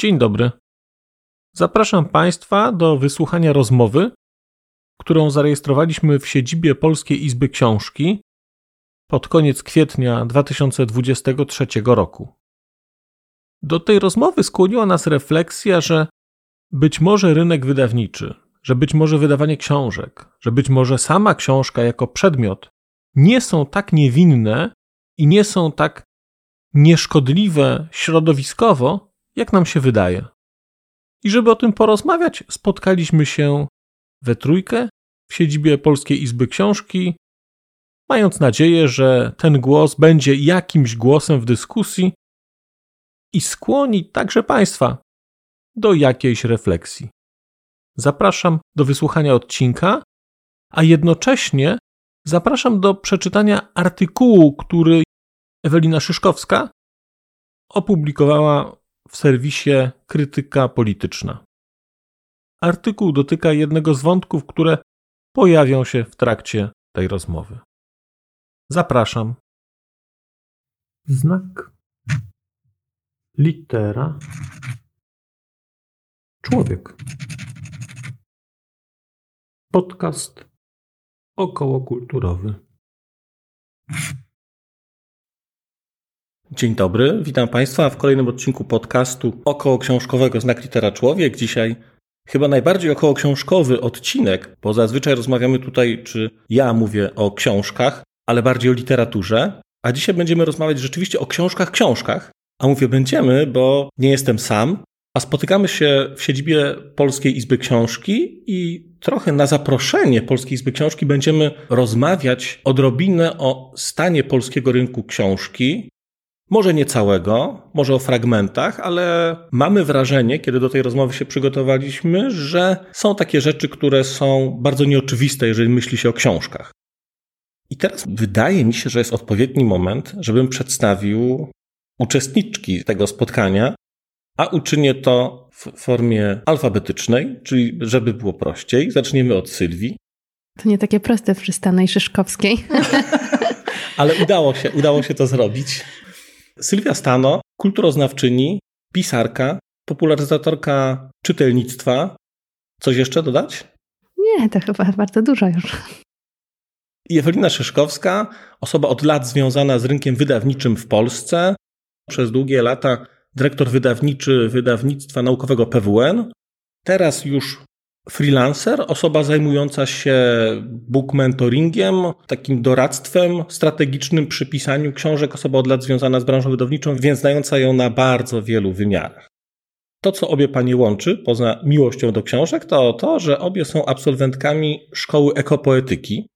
Dzień dobry. Zapraszam Państwa do wysłuchania rozmowy, którą zarejestrowaliśmy w siedzibie Polskiej Izby Książki pod koniec kwietnia 2023 roku. Do tej rozmowy skłoniła nas refleksja, że być może rynek wydawniczy, że być może wydawanie książek, że być może sama książka jako przedmiot nie są tak niewinne i nie są tak nieszkodliwe środowiskowo, jak nam się wydaje. I żeby o tym porozmawiać, spotkaliśmy się we trójkę w siedzibie Polskiej Izby Książki, mając nadzieję, że ten głos będzie jakimś głosem w dyskusji i skłoni także Państwa do jakiejś refleksji. Zapraszam do wysłuchania odcinka, a jednocześnie zapraszam do przeczytania artykułu, który Ewelina Szyszkowska opublikowała w serwisie Krytyka Polityczna. Artykuł dotyka jednego z wątków, które pojawią się w trakcie tej rozmowy. Zapraszam. Znak. Litera. Człowiek. Podcast okołokulturowy. Dzień dobry, witam Państwa w kolejnym odcinku podcastu okołoksiążkowego Znak Litera Człowiek. Dzisiaj chyba najbardziej okołoksiążkowy odcinek, bo zazwyczaj rozmawiamy tutaj, czy ja mówię o książkach, ale bardziej o literaturze, a dzisiaj będziemy rozmawiać rzeczywiście o książkach, a mówię będziemy, bo nie jestem sam, a spotykamy się w siedzibie Polskiej Izby Książki i trochę na zaproszenie Polskiej Izby Książki będziemy rozmawiać odrobinę o stanie polskiego rynku książki. Może nie całego, może o fragmentach, ale mamy wrażenie, kiedy do tej rozmowy się przygotowaliśmy, że są takie rzeczy, które są bardzo nieoczywiste, jeżeli myśli się o książkach. I teraz wydaje mi się, że jest odpowiedni moment, żebym przedstawił uczestniczki tego spotkania, a uczynię to w formie alfabetycznej, czyli żeby było prościej. Zaczniemy od Sylwii. To nie takie proste przy Stano i Szyszkowskiej. Ale udało się to zrobić. Sylwia Stano, kulturoznawczyni, pisarka, popularyzatorka czytelnictwa. Coś jeszcze dodać? Nie, to chyba bardzo dużo już. I Ewelina Szyszkowska, osoba od lat związana z rynkiem wydawniczym w Polsce. Przez długie lata dyrektor wydawniczy wydawnictwa naukowego PWN. Teraz już freelancer, osoba zajmująca się book mentoringiem, takim doradztwem strategicznym przy pisaniu książek, osoba od lat związana z branżą wydawniczą, więc znająca ją na bardzo wielu wymiarach. To, co obie panie łączy, poza miłością do książek, to to, że obie są absolwentkami Szkoły Ekopoetyki.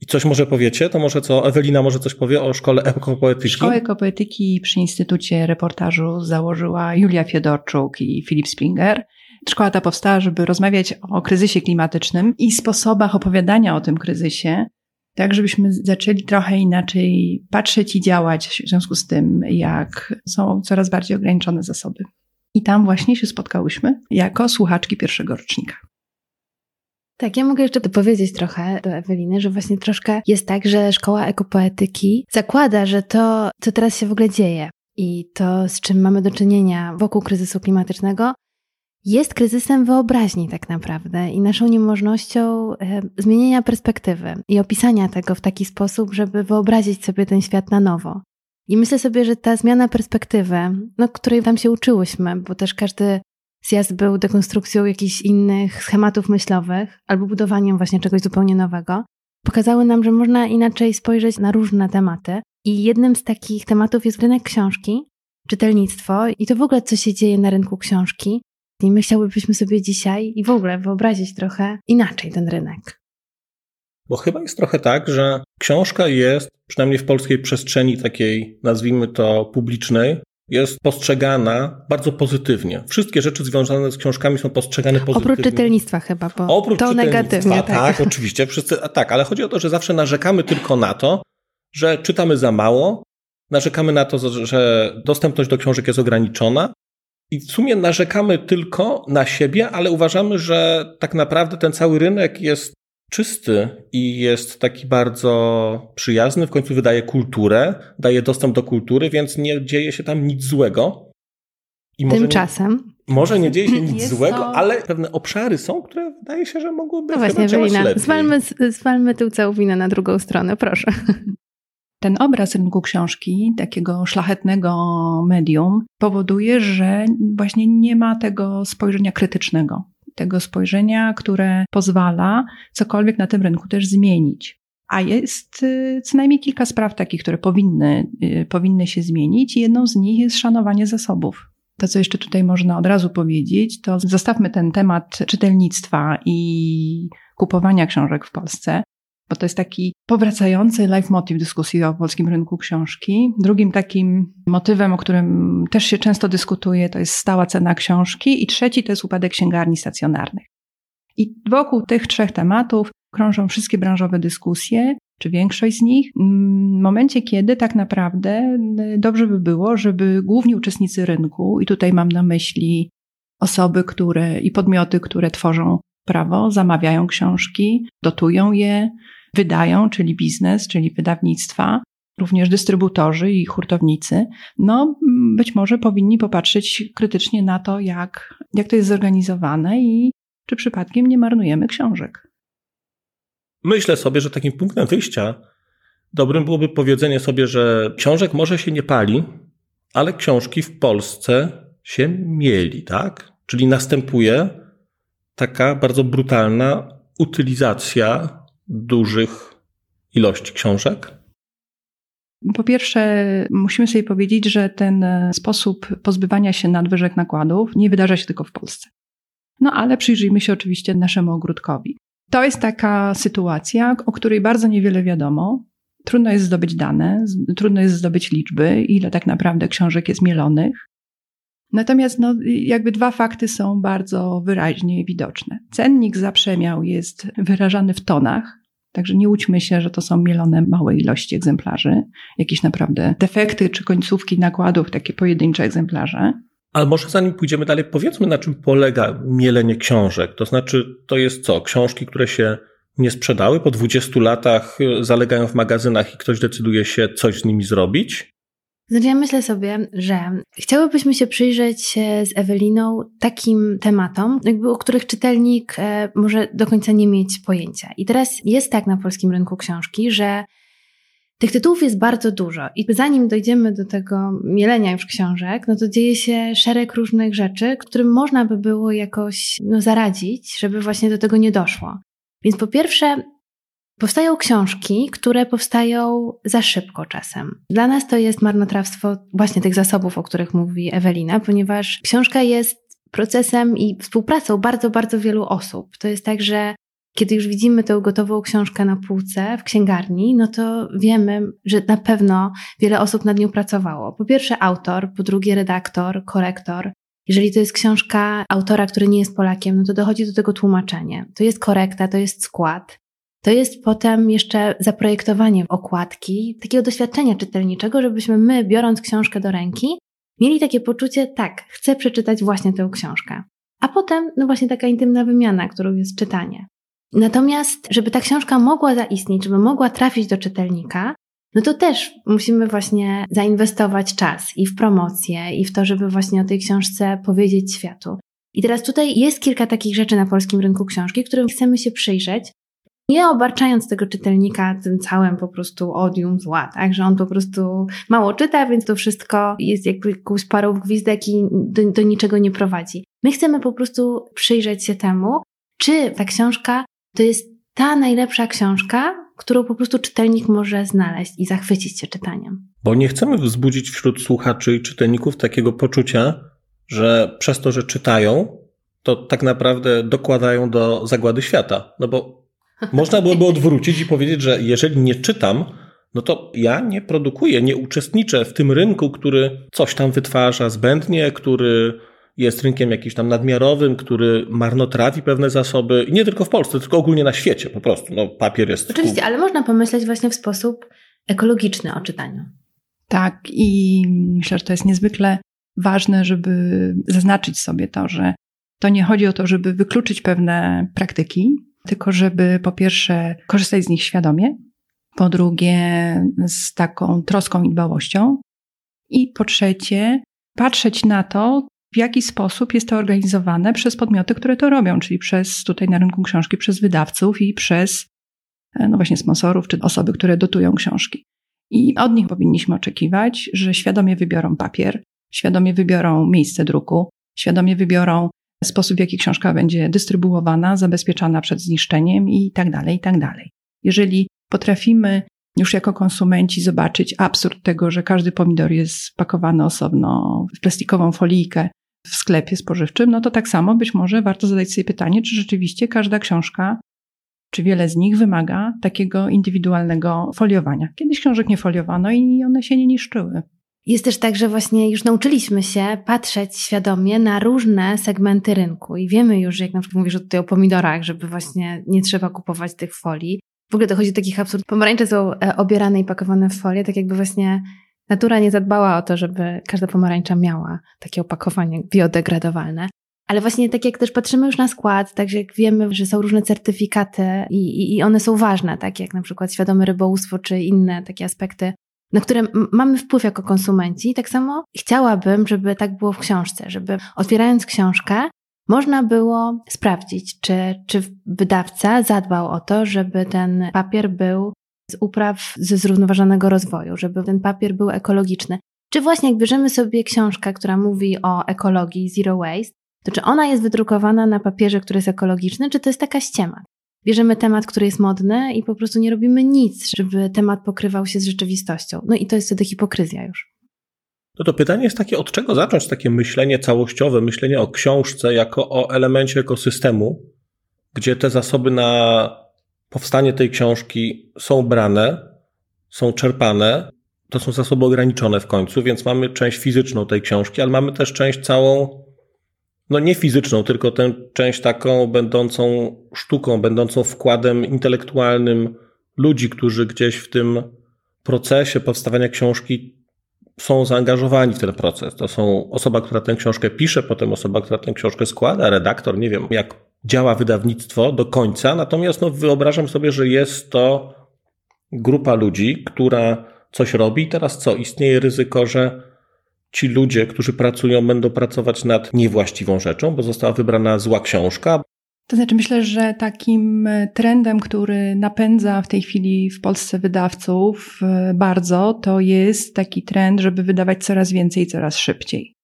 I coś może powiecie? To może co? Ewelina może coś powie o Szkole Ekopoetyki? Szkołę Ekopoetyki przy Instytucie Reportażu założyła Julia Fiedorczuk i Filip Springer. Szkoła ta powstała, żeby rozmawiać o kryzysie klimatycznym i sposobach opowiadania o tym kryzysie, tak żebyśmy zaczęli trochę inaczej patrzeć i działać w związku z tym, jak są coraz bardziej ograniczone zasoby. I tam właśnie się spotkałyśmy jako słuchaczki pierwszego rocznika. Tak, ja mogę jeszcze dopowiedzieć trochę do Eweliny, że właśnie troszkę jest tak, że Szkoła Ekopoetyki zakłada, że to, co teraz się w ogóle dzieje i to, z czym mamy do czynienia wokół kryzysu klimatycznego, jest kryzysem wyobraźni tak naprawdę i naszą niemożnością zmienienia perspektywy i opisania tego w taki sposób, żeby wyobrazić sobie ten świat na nowo. I myślę sobie, że ta zmiana perspektywy, której tam się uczyłyśmy, bo też każdy zjazd był dekonstrukcją jakichś innych schematów myślowych albo budowaniem właśnie czegoś zupełnie nowego, pokazały nam, że można inaczej spojrzeć na różne tematy. I jednym z takich tematów jest rynek książki, czytelnictwo i to w ogóle, co się dzieje na rynku książki. I my chciałybyśmy sobie dzisiaj i w ogóle wyobrazić trochę inaczej ten rynek. Bo chyba jest trochę tak, że książka jest, przynajmniej w polskiej przestrzeni takiej, nazwijmy to publicznej, jest postrzegana bardzo pozytywnie. Wszystkie rzeczy związane z książkami są postrzegane pozytywnie. Oprócz czytelnictwa chyba, bo oprócz to negatywnie. Tak, oczywiście. Wszyscy, tak, ale chodzi o to, że zawsze narzekamy tylko na to, że czytamy za mało, narzekamy na to, że dostępność do książek jest ograniczona, i w sumie narzekamy tylko na siebie, ale uważamy, że tak naprawdę ten cały rynek jest czysty i jest taki bardzo przyjazny. W końcu wydaje kulturę, daje dostęp do kultury, więc nie dzieje się tam nic złego. I może tymczasem. Może nie dzieje się nic złego, ale pewne obszary są, które wydaje się, że mogłyby być lepiej. No właśnie, zwalmy tę całą winę na drugą stronę, proszę. Ten obraz rynku książki, takiego szlachetnego medium, powoduje, że właśnie nie ma tego spojrzenia krytycznego. Tego spojrzenia, które pozwala cokolwiek na tym rynku też zmienić. A jest co najmniej kilka spraw takich, które powinny się zmienić i jedną z nich jest szanowanie zasobów. To, co jeszcze tutaj można od razu powiedzieć, to zostawmy ten temat czytelnictwa i kupowania książek w Polsce, bo to jest taki powracający leitmotiv dyskusji o polskim rynku książki. Drugim takim motywem, o którym też się często dyskutuje, to jest stała cena książki i trzeci to jest upadek księgarni stacjonarnych. I wokół tych trzech tematów krążą wszystkie branżowe dyskusje, czy większość z nich, w momencie, kiedy tak naprawdę dobrze by było, żeby główni uczestnicy rynku, i tutaj mam na myśli osoby, które i podmioty, które tworzą prawo, zamawiają książki, dotują je, wydają, czyli biznes, czyli wydawnictwa, również dystrybutorzy i hurtownicy, być może powinni popatrzeć krytycznie na to, jak to jest zorganizowane i czy przypadkiem nie marnujemy książek. Myślę sobie, że takim punktem wyjścia dobrym byłoby powiedzenie sobie, że książek może się nie pali, ale książki w Polsce się mieli, tak? Czyli następuje taka bardzo brutalna utylizacja dużych ilości książek. Po pierwsze, musimy sobie powiedzieć, że ten sposób pozbywania się nadwyżek nakładów nie wydarza się tylko w Polsce. Ale przyjrzyjmy się oczywiście naszemu ogródkowi. To jest taka sytuacja, o której bardzo niewiele wiadomo. Trudno jest zdobyć dane, trudno jest zdobyć liczby, ile tak naprawdę książek jest mielonych. Natomiast dwa fakty są bardzo wyraźnie widoczne. Cennik za przemiał jest wyrażany w tonach, także nie łudźmy się, że to są mielone małe ilości egzemplarzy. Jakieś naprawdę defekty czy końcówki nakładów, takie pojedyncze egzemplarze. Ale może zanim pójdziemy dalej, powiedzmy, na czym polega mielenie książek. To znaczy, to jest co? Książki, które się nie sprzedały, po 20 latach zalegają w magazynach i ktoś decyduje się coś z nimi zrobić? Znaczy, ja myślę sobie, że chciałybyśmy się przyjrzeć z Eweliną takim tematom, o których czytelnik może do końca nie mieć pojęcia. I teraz jest tak na polskim rynku książki, że tych tytułów jest bardzo dużo i zanim dojdziemy do tego mielenia już książek, to dzieje się szereg różnych rzeczy, którym można by było jakoś zaradzić, żeby właśnie do tego nie doszło. Więc po pierwsze, powstają książki, które powstają za szybko czasem. Dla nas to jest marnotrawstwo właśnie tych zasobów, o których mówi Ewelina, ponieważ książka jest procesem i współpracą bardzo, bardzo wielu osób. To jest tak, że kiedy już widzimy tę gotową książkę na półce w księgarni, to wiemy, że na pewno wiele osób nad nią pracowało. Po pierwsze autor, po drugie redaktor, korektor. Jeżeli to jest książka autora, który nie jest Polakiem, to dochodzi do tego tłumaczenie. To jest korekta, to jest skład. To jest potem jeszcze zaprojektowanie okładki, takiego doświadczenia czytelniczego, żebyśmy my, biorąc książkę do ręki, mieli takie poczucie, tak, chcę przeczytać właśnie tę książkę. A potem właśnie taka intymna wymiana, którą jest czytanie. Natomiast, żeby ta książka mogła zaistnieć, żeby mogła trafić do czytelnika, to też musimy właśnie zainwestować czas i w promocję, i w to, żeby właśnie o tej książce powiedzieć światu. I teraz tutaj jest kilka takich rzeczy na polskim rynku książki, którym chcemy się przyjrzeć, nie obarczając tego czytelnika tym całym po prostu odium zła, tak? Że on po prostu mało czyta, więc to wszystko jest jakąś parą gwizdek i do niczego nie prowadzi. My chcemy po prostu przyjrzeć się temu, czy ta książka to jest ta najlepsza książka, którą po prostu czytelnik może znaleźć i zachwycić się czytaniem. Bo nie chcemy wzbudzić wśród słuchaczy i czytelników takiego poczucia, że przez to, że czytają, to tak naprawdę dokładają do zagłady świata. Bo można byłoby odwrócić i powiedzieć, że jeżeli nie czytam, to ja nie produkuję, nie uczestniczę w tym rynku, który coś tam wytwarza zbędnie, który jest rynkiem jakimś tam nadmiarowym, który marnotrawi pewne zasoby. I nie tylko w Polsce, tylko ogólnie na świecie po prostu. Papier jest... Oczywiście, ale można pomyśleć właśnie w sposób ekologiczny o czytaniu. Tak, i myślę, że to jest niezwykle ważne, żeby zaznaczyć sobie to, że to nie chodzi o to, żeby wykluczyć pewne praktyki, tylko żeby po pierwsze korzystać z nich świadomie, po drugie z taką troską i dbałością i po trzecie patrzeć na to, w jaki sposób jest to organizowane przez podmioty, które to robią, czyli przez tutaj na rynku książki, przez wydawców i przez no właśnie sponsorów czy osoby, które dotują książki. I od nich powinniśmy oczekiwać, że świadomie wybiorą papier, świadomie wybiorą miejsce druku, świadomie wybiorą sposób, w jaki książka będzie dystrybuowana, zabezpieczana przed zniszczeniem i tak dalej, i tak dalej. Jeżeli potrafimy już jako konsumenci zobaczyć absurd tego, że każdy pomidor jest spakowany osobno w plastikową folijkę w sklepie spożywczym, no to tak samo być może warto zadać sobie pytanie, czy rzeczywiście każda książka, czy wiele z nich wymaga takiego indywidualnego foliowania. Kiedyś książek nie foliowano i one się nie niszczyły. Jest też tak, że właśnie już nauczyliśmy się patrzeć świadomie na różne segmenty rynku i wiemy już, jak na przykład mówisz tutaj o pomidorach, żeby właśnie nie trzeba kupować tych folii. W ogóle dochodzi do takich absurdów. Pomarańcze są obierane i pakowane w folię, tak jakby właśnie natura nie zadbała o to, żeby każda pomarańcza miała takie opakowanie biodegradowalne. Ale właśnie tak jak też patrzymy już na skład, także jak wiemy, że są różne certyfikaty i one są ważne, tak jak na przykład świadome rybołówstwo czy inne takie aspekty, na które mamy wpływ jako konsumenci. I tak samo chciałabym, żeby tak było w książce, żeby otwierając książkę można było sprawdzić, czy wydawca zadbał o to, żeby ten papier był z upraw ze zrównoważonego rozwoju, żeby ten papier był ekologiczny. Czy właśnie jak bierzemy sobie książkę, która mówi o ekologii Zero Waste, to czy ona jest wydrukowana na papierze, który jest ekologiczny, czy to jest taka ściema? Bierzemy temat, który jest modny i po prostu nie robimy nic, żeby temat pokrywał się z rzeczywistością. No i to jest wtedy hipokryzja już. No to pytanie jest takie, od czego zacząć takie myślenie całościowe, myślenie o książce jako o elemencie ekosystemu, gdzie te zasoby na powstanie tej książki są brane, są czerpane, to są zasoby ograniczone w końcu, więc mamy część fizyczną tej książki, ale mamy też część całą, no nie fizyczną, tylko tę część taką będącą sztuką, będącą wkładem intelektualnym ludzi, którzy gdzieś w tym procesie powstawania książki są zaangażowani w ten proces. To są osoba, która tę książkę pisze, potem osoba, która tę książkę składa, redaktor, nie wiem, jak działa wydawnictwo do końca. Natomiast no, wyobrażam sobie, że jest to grupa ludzi, która coś robi i teraz co? Istnieje ryzyko, że ci ludzie, którzy pracują, będą pracować nad niewłaściwą rzeczą, bo została wybrana zła książka. To znaczy myślę, że takim trendem, który napędza w tej chwili w Polsce wydawców bardzo, to jest taki trend, żeby wydawać coraz więcej, coraz szybciej.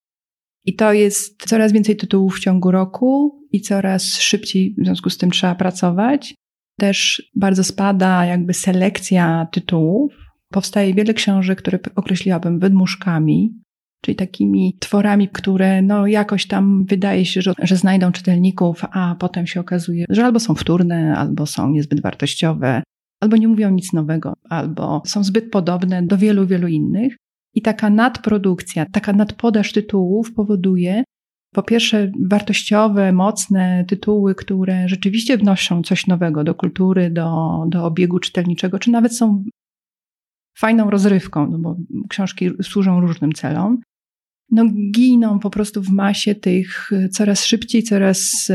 I to jest coraz więcej tytułów w ciągu roku i coraz szybciej w związku z tym trzeba pracować. Też bardzo spada jakby selekcja tytułów. Powstaje wiele książek, które określiłabym wydmuszkami, czyli takimi tworami, które no jakoś tam wydaje się, że znajdą czytelników, a potem się okazuje, że albo są wtórne, albo są niezbyt wartościowe, albo nie mówią nic nowego, albo są zbyt podobne do wielu, wielu innych. I taka nadprodukcja, taka nadpodaż tytułów powoduje, po pierwsze, wartościowe, mocne tytuły, które rzeczywiście wnoszą coś nowego do kultury, do obiegu czytelniczego, czy nawet są fajną rozrywką, no bo książki służą różnym celom. No, giną po prostu w masie tych coraz szybciej, coraz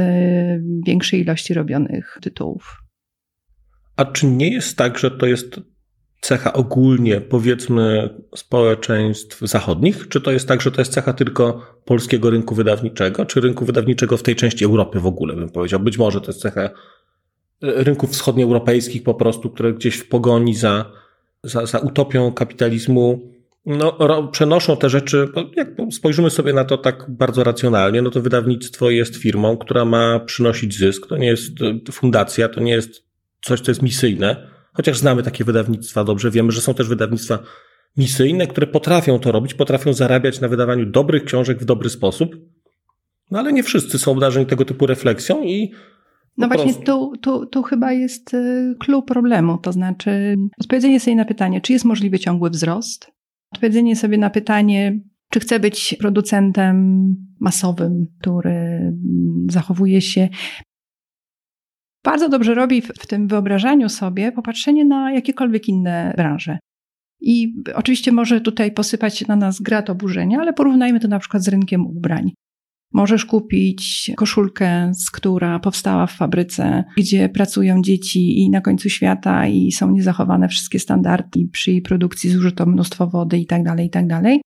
większej ilości robionych tytułów. A czy nie jest tak, że to jest cecha ogólnie, powiedzmy, społeczeństw zachodnich? Czy to jest tak, że to jest cecha tylko polskiego rynku wydawniczego, czy rynku wydawniczego w tej części Europy w ogóle, bym powiedział? Być może to jest cecha rynków wschodnioeuropejskich po prostu, które gdzieś w pogoni za utopią kapitalizmu przenoszą te rzeczy, jak spojrzymy sobie na to tak bardzo racjonalnie, no to wydawnictwo jest firmą, która ma przynosić zysk, to nie jest fundacja, to nie jest coś, co jest misyjne, chociaż znamy takie wydawnictwa dobrze, wiemy, że są też wydawnictwa misyjne, które potrafią to robić, potrafią zarabiać na wydawaniu dobrych książek w dobry sposób, no ale nie wszyscy są obdarzeni tego typu refleksją i no właśnie tu chyba jest clou problemu, to znaczy odpowiedzenie sobie na pytanie, czy jest możliwy ciągły wzrost, odpowiedzenie sobie na pytanie, czy chcę być producentem masowym, który zachowuje się. Bardzo dobrze robi w tym wyobrażaniu sobie popatrzenie na jakiekolwiek inne branże. I oczywiście może tutaj posypać się na nas grat oburzenia, ale porównajmy to na przykład z rynkiem ubrań. Możesz kupić koszulkę, która powstała w fabryce, gdzie pracują dzieci i na końcu świata i są niezachowane wszystkie standardy, przy jej produkcji zużyto mnóstwo wody i tak dalej, i tak dalej.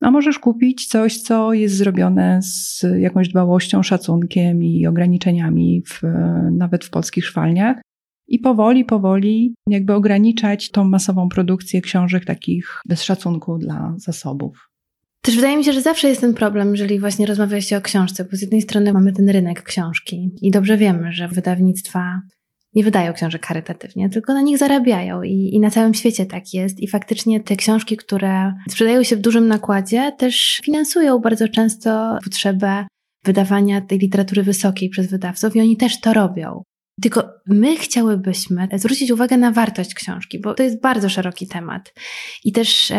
A możesz kupić coś, co jest zrobione z jakąś dbałością, szacunkiem i ograniczeniami nawet w polskich szwalniach. I powoli jakby ograniczać tą masową produkcję książek takich bez szacunku dla zasobów. Też wydaje mi się, że zawsze jest ten problem, jeżeli właśnie rozmawia się o książce, bo z jednej strony mamy ten rynek książki i dobrze wiemy, że wydawnictwa nie wydają książek charytatywnie, tylko na nich zarabiają i na całym świecie tak jest. I faktycznie te książki, które sprzedają się w dużym nakładzie, też finansują bardzo często potrzebę wydawania tej literatury wysokiej przez wydawców i oni też to robią. Tylko my chciałybyśmy zwrócić uwagę na wartość książki, bo to jest bardzo szeroki temat. I też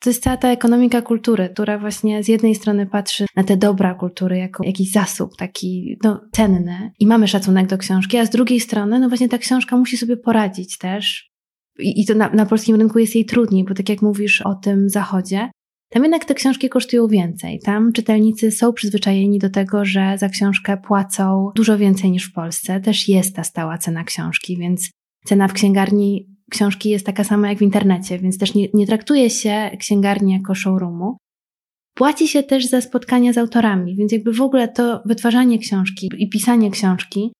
to jest cała ta ekonomika kultury, która właśnie z jednej strony patrzy na te dobra kultury jako jakiś zasób taki cenny i mamy szacunek do książki, a z drugiej strony właśnie ta książka musi sobie poradzić też. I to na polskim rynku jest jej trudniej, bo tak jak mówisz o tym zachodzie, tam jednak te książki kosztują więcej. Tam czytelnicy są przyzwyczajeni do tego, że za książkę płacą dużo więcej niż w Polsce. Też jest ta stała cena książki, więc cena w księgarni książki jest taka sama jak w internecie, więc też nie traktuje się księgarni jako showroomu. Płaci się też za spotkania z autorami, więc jakby w ogóle to wytwarzanie książki i pisanie książki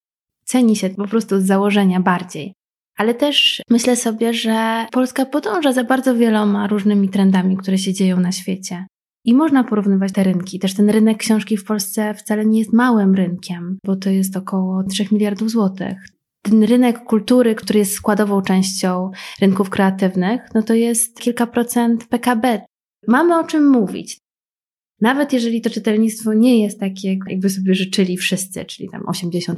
ceni się po prostu z założenia bardziej. Ale też myślę sobie, że Polska podąża za bardzo wieloma różnymi trendami, które się dzieją na świecie. I można porównywać te rynki. Też ten rynek książki w Polsce wcale nie jest małym rynkiem, bo to jest około 3 miliardów złotych. Ten rynek kultury, który jest składową częścią rynków kreatywnych, to jest kilka procent PKB. Mamy o czym mówić. Nawet jeżeli to czytelnictwo nie jest takie, jakby sobie życzyli wszyscy, czyli tam 80%,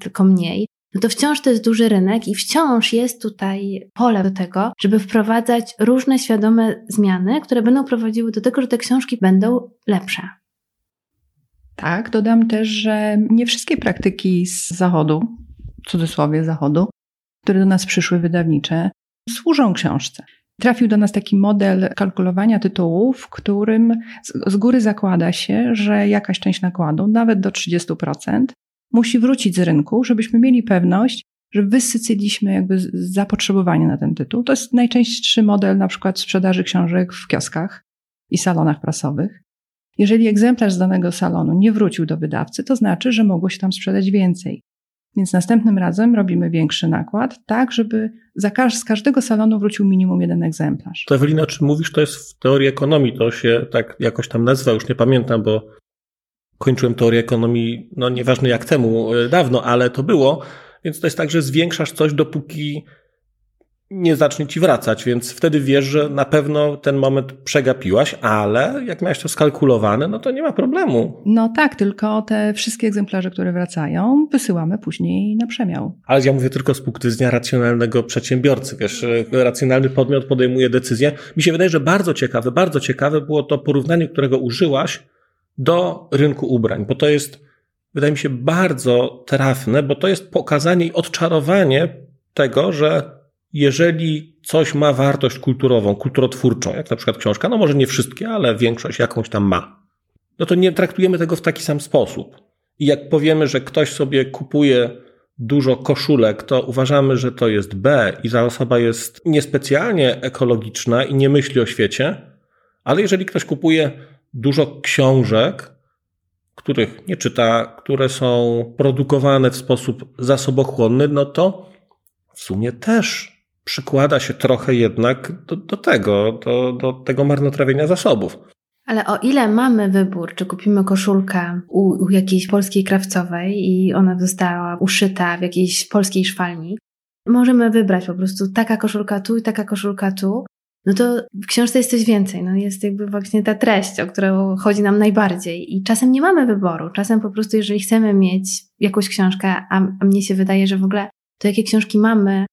tylko mniej, to wciąż to jest duży rynek i wciąż jest tutaj pole do tego, żeby wprowadzać różne świadome zmiany, które będą prowadziły do tego, że te książki będą lepsze. Tak, dodam też, że nie wszystkie praktyki z zachodu, w cudzysłowie zachodu, które do nas przyszły wydawnicze, służą książce. Trafił do nas taki model kalkulowania tytułów, w którym z góry zakłada się, że jakaś część nakładu, nawet do 30%, musi wrócić z rynku, żebyśmy mieli pewność, że wysycyliśmy jakby zapotrzebowanie na ten tytuł. To jest najczęstszy model na przykład sprzedaży książek w kioskach i salonach prasowych. Jeżeli egzemplarz z danego salonu nie wrócił do wydawcy, to znaczy, że mogło się tam sprzedać więcej. Więc następnym razem robimy większy nakład, tak żeby z każdego salonu wrócił minimum jeden egzemplarz. To Ewelina, o czym mówisz, to jest w teorii ekonomii, to się tak jakoś tam nazywa, już nie pamiętam, bo kończyłem teorię ekonomii, nieważne jak temu, dawno, ale to było. Więc to jest tak, że zwiększasz coś, dopóki nie zacznie ci wracać. Więc wtedy wiesz, że na pewno ten moment przegapiłaś, ale jak miałeś to skalkulowane, to nie ma problemu. Tak, tylko te wszystkie egzemplarze, które wracają, wysyłamy później na przemiał. Ale ja mówię tylko z punktu widzenia racjonalnego przedsiębiorcy. Wiesz, racjonalny podmiot podejmuje decyzję. Mi się wydaje, że bardzo ciekawe było to porównanie, którego użyłaś, do rynku ubrań, bo to jest, wydaje mi się, bardzo trafne, bo to jest pokazanie i odczarowanie tego, że jeżeli coś ma wartość kulturową, kulturotwórczą, jak na przykład książka, może nie wszystkie, ale większość jakąś tam ma, to nie traktujemy tego w taki sam sposób. I jak powiemy, że ktoś sobie kupuje dużo koszulek, to uważamy, że to jest B i ta osoba jest niespecjalnie ekologiczna i nie myśli o świecie, ale jeżeli ktoś kupuje dużo książek, których nie czyta, które są produkowane w sposób zasobochłonny, to w sumie też przykłada się trochę jednak do tego marnotrawienia zasobów. Ale o ile mamy wybór, czy kupimy koszulkę u jakiejś polskiej krawcowej i ona została uszyta w jakiejś polskiej szwalni, możemy wybrać po prostu taka koszulka tu i taka koszulka tu, to w książce jest coś więcej. Jest jakby właśnie ta treść, o którą chodzi nam najbardziej. I czasem nie mamy wyboru. Czasem po prostu, jeżeli chcemy mieć jakąś książkę, a mnie się wydaje, że w ogóle to, jakie książki mamy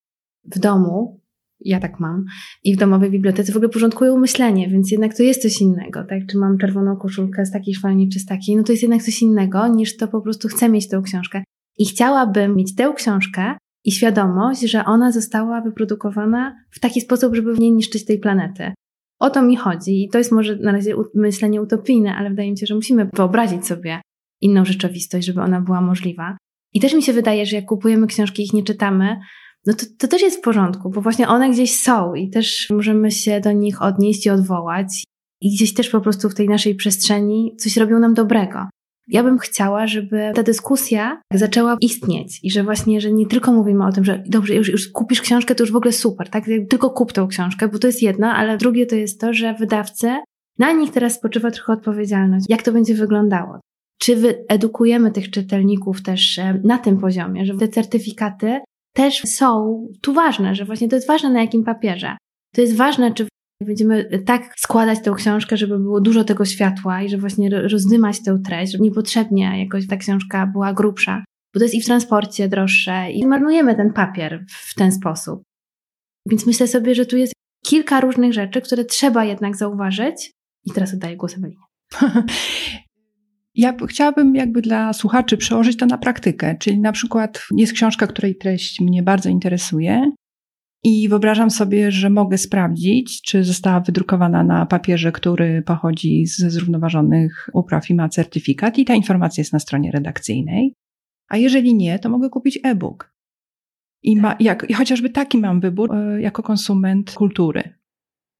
w domu, ja tak mam, i w domowej bibliotece w ogóle porządkują myślenie, więc jednak to jest coś innego, tak? Czy mam czerwoną koszulkę z takiej szwalni, czy z takiej, to jest jednak coś innego, niż to po prostu chcę mieć tę książkę. I chciałabym mieć tę książkę, i świadomość, że ona została wyprodukowana w taki sposób, żeby nie niszczyć tej planety. O to mi chodzi i to jest może na razie myślenie utopijne, ale wydaje mi się, że musimy wyobrazić sobie inną rzeczywistość, żeby ona była możliwa. I też mi się wydaje, że jak kupujemy książki i ich nie czytamy, to też jest w porządku, bo właśnie one gdzieś są i też możemy się do nich odnieść i odwołać. i gdzieś też po prostu w tej naszej przestrzeni coś robią nam dobrego. Ja bym chciała, żeby ta dyskusja zaczęła istnieć i że właśnie, że nie tylko mówimy o tym, że dobrze, już kupisz książkę, to już w ogóle super, tak? Tylko kup tą książkę, bo to jest jedno, ale drugie to jest to, że wydawcy, na nich teraz spoczywa trochę odpowiedzialność. Jak to będzie wyglądało? Czy edukujemy tych czytelników też na tym poziomie, że te certyfikaty też są tu ważne, że właśnie to jest ważne na jakim papierze. To jest ważne, czy będziemy tak składać tę książkę, żeby było dużo tego światła i że właśnie rozdymać tę treść, żeby niepotrzebnie jakoś ta książka była grubsza, bo to jest i w transporcie droższe i marnujemy ten papier w ten sposób. Więc myślę sobie, że tu jest kilka różnych rzeczy, które trzeba jednak zauważyć i teraz oddaję głos Ewelinie. Ja chciałabym jakby dla słuchaczy przełożyć to na praktykę, czyli na przykład jest książka, której treść mnie bardzo interesuje i wyobrażam sobie, że mogę sprawdzić, czy została wydrukowana na papierze, który pochodzi ze zrównoważonych upraw i ma certyfikat i ta informacja jest na stronie redakcyjnej, a jeżeli nie, to mogę kupić e-book. I chociażby taki mam wybór jako konsument kultury.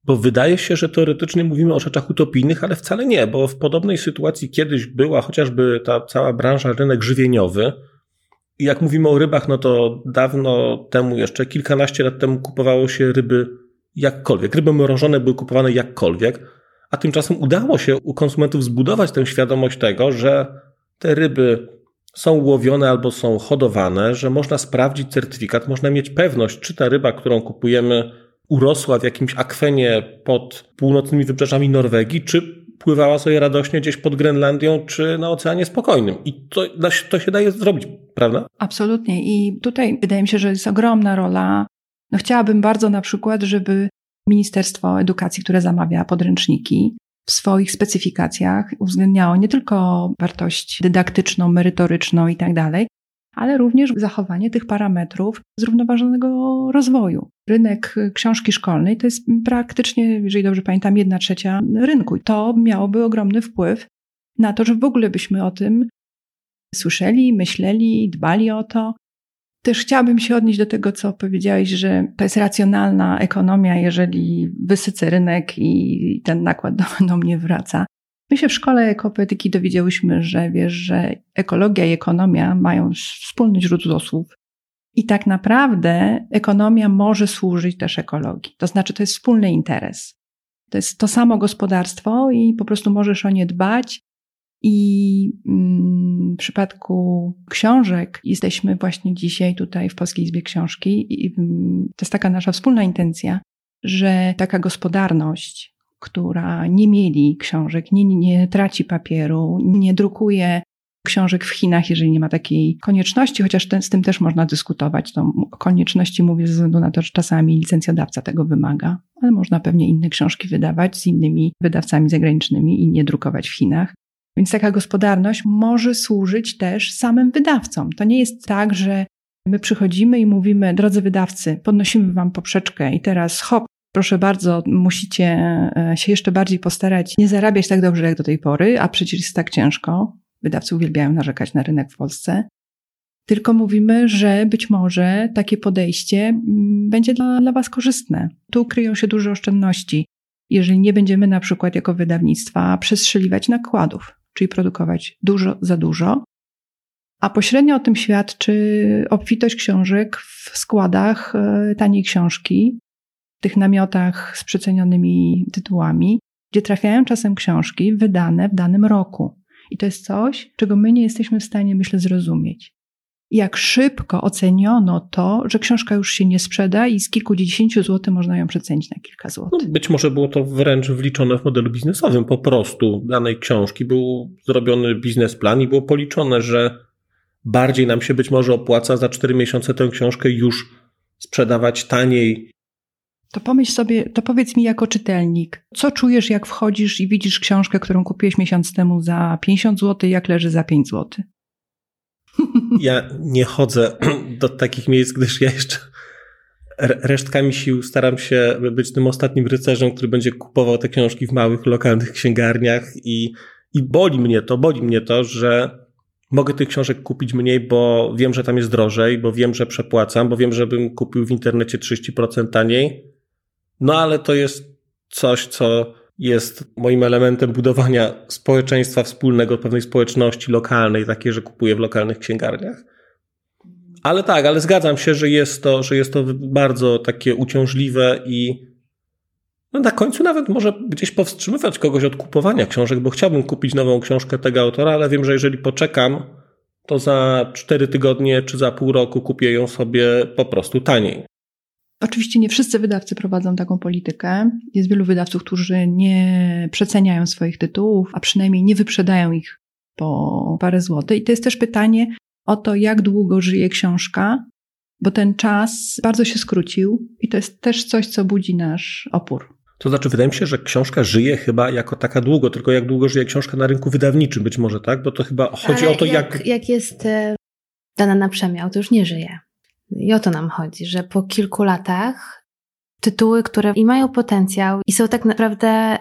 Bo wydaje się, że teoretycznie mówimy o rzeczach utopijnych, ale wcale nie, bo w podobnej sytuacji kiedyś była chociażby ta cała branża rynek żywieniowy i jak mówimy o rybach, no to dawno temu, jeszcze kilkanaście lat temu kupowało się ryby jakkolwiek. Ryby mrożone były kupowane jakkolwiek, a tymczasem udało się u konsumentów zbudować tę świadomość tego, że te ryby są łowione albo są hodowane, że można sprawdzić certyfikat, można mieć pewność, czy ta ryba, którą kupujemy, urosła w jakimś akwenie pod północnymi wybrzeżami Norwegii, czy pływała sobie radośnie gdzieś pod Grenlandią, czy na Oceanie Spokojnym. I to się daje zrobić, prawda? Absolutnie. I tutaj wydaje mi się, że jest ogromna rola. No chciałabym bardzo na przykład, żeby Ministerstwo Edukacji, które zamawia podręczniki, w swoich specyfikacjach uwzględniało nie tylko wartość dydaktyczną, merytoryczną i tak dalej, ale również zachowanie tych parametrów zrównoważonego rozwoju. Rynek książki szkolnej to jest praktycznie, jeżeli dobrze pamiętam, 1/3 rynku. To miałoby ogromny wpływ na to, że w ogóle byśmy o tym słyszeli, myśleli, dbali o to. Też chciałabym się odnieść do tego, co powiedziałeś, że to jest racjonalna ekonomia, jeżeli wysycę rynek i ten nakład do mnie wraca. My się w Szkole Ekopoetyki dowiedziałyśmy, że wiesz, że ekologia i ekonomia mają wspólny źródło słów i tak naprawdę ekonomia może służyć też ekologii. To znaczy to jest wspólny interes. To jest to samo gospodarstwo i po prostu możesz o nie dbać i w przypadku książek jesteśmy właśnie dzisiaj tutaj w Polskiej Izbie Książki i to jest taka nasza wspólna intencja, że taka gospodarność, która nie mieli książek, nie traci papieru, nie drukuje książek w Chinach, jeżeli nie ma takiej konieczności, chociaż z tym też można dyskutować. To o konieczności mówię ze względu na to, że czasami licencjodawca tego wymaga, ale można pewnie inne książki wydawać z innymi wydawcami zagranicznymi i nie drukować w Chinach. Więc taka gospodarność może służyć też samym wydawcom. To nie jest tak, że my przychodzimy i mówimy, drodzy wydawcy, podnosimy wam poprzeczkę i teraz hop, proszę bardzo, musicie się jeszcze bardziej postarać, nie zarabiać tak dobrze jak do tej pory, a przecież jest tak ciężko. Wydawcy uwielbiają narzekać na rynek w Polsce. Tylko mówimy, że być może takie podejście będzie dla was korzystne. Tu kryją się duże oszczędności, jeżeli nie będziemy na przykład jako wydawnictwa przestrzeliwać nakładów, czyli produkować dużo za dużo. A pośrednio o tym świadczy obfitość książek w składach taniej książki, tych namiotach z przecenionymi tytułami, gdzie trafiają czasem książki wydane w danym roku. I to jest coś, czego my nie jesteśmy w stanie, myślę, zrozumieć. Jak szybko oceniono to, że książka już się nie sprzeda i z kilkudziesięciu złotych można ją przecenić na kilka złotych. No, być może było to wręcz wliczone w modelu biznesowym. Po prostu danej książki był zrobiony biznesplan i było policzone, że bardziej nam się być może opłaca za 4 miesiące tę książkę już sprzedawać taniej. To pomyśl sobie, to powiedz mi jako czytelnik, co czujesz, jak wchodzisz i widzisz książkę, którą kupiłeś miesiąc temu za 50 zł, jak leży za 5 zł? Ja nie chodzę do takich miejsc, gdyż ja jeszcze resztkami sił staram się być tym ostatnim rycerzem, który będzie kupował te książki w małych, lokalnych księgarniach i boli mnie to, że mogę tych książek kupić mniej, bo wiem, że tam jest drożej, bo wiem, że przepłacam, bo wiem, że bym kupił w internecie 30% taniej. No ale to jest coś, co jest moim elementem budowania społeczeństwa wspólnego, pewnej społeczności lokalnej, takiej, że kupuję w lokalnych księgarniach. Ale tak, ale zgadzam się, że jest to bardzo takie uciążliwe i no na końcu nawet może gdzieś powstrzymywać kogoś od kupowania książek, bo chciałbym kupić nową książkę tego autora, ale wiem, że jeżeli poczekam, to za 4 tygodnie czy za pół roku kupię ją sobie po prostu taniej. Oczywiście nie wszyscy wydawcy prowadzą taką politykę. Jest wielu wydawców, którzy nie przeceniają swoich tytułów, a przynajmniej nie wyprzedają ich po parę złotych. I to jest też pytanie o to, jak długo żyje książka, bo ten czas bardzo się skrócił i to jest też coś, co budzi nasz opór. To znaczy, wydaje mi się, że książka żyje chyba jako taka długo, tylko jak długo żyje książka na rynku wydawniczym być może, tak? Bo to chyba chodzi ale o to, jak jest dana na przemiał, to już nie żyje. I o to nam chodzi, że po kilku latach tytuły, które i mają potencjał i są tak naprawdę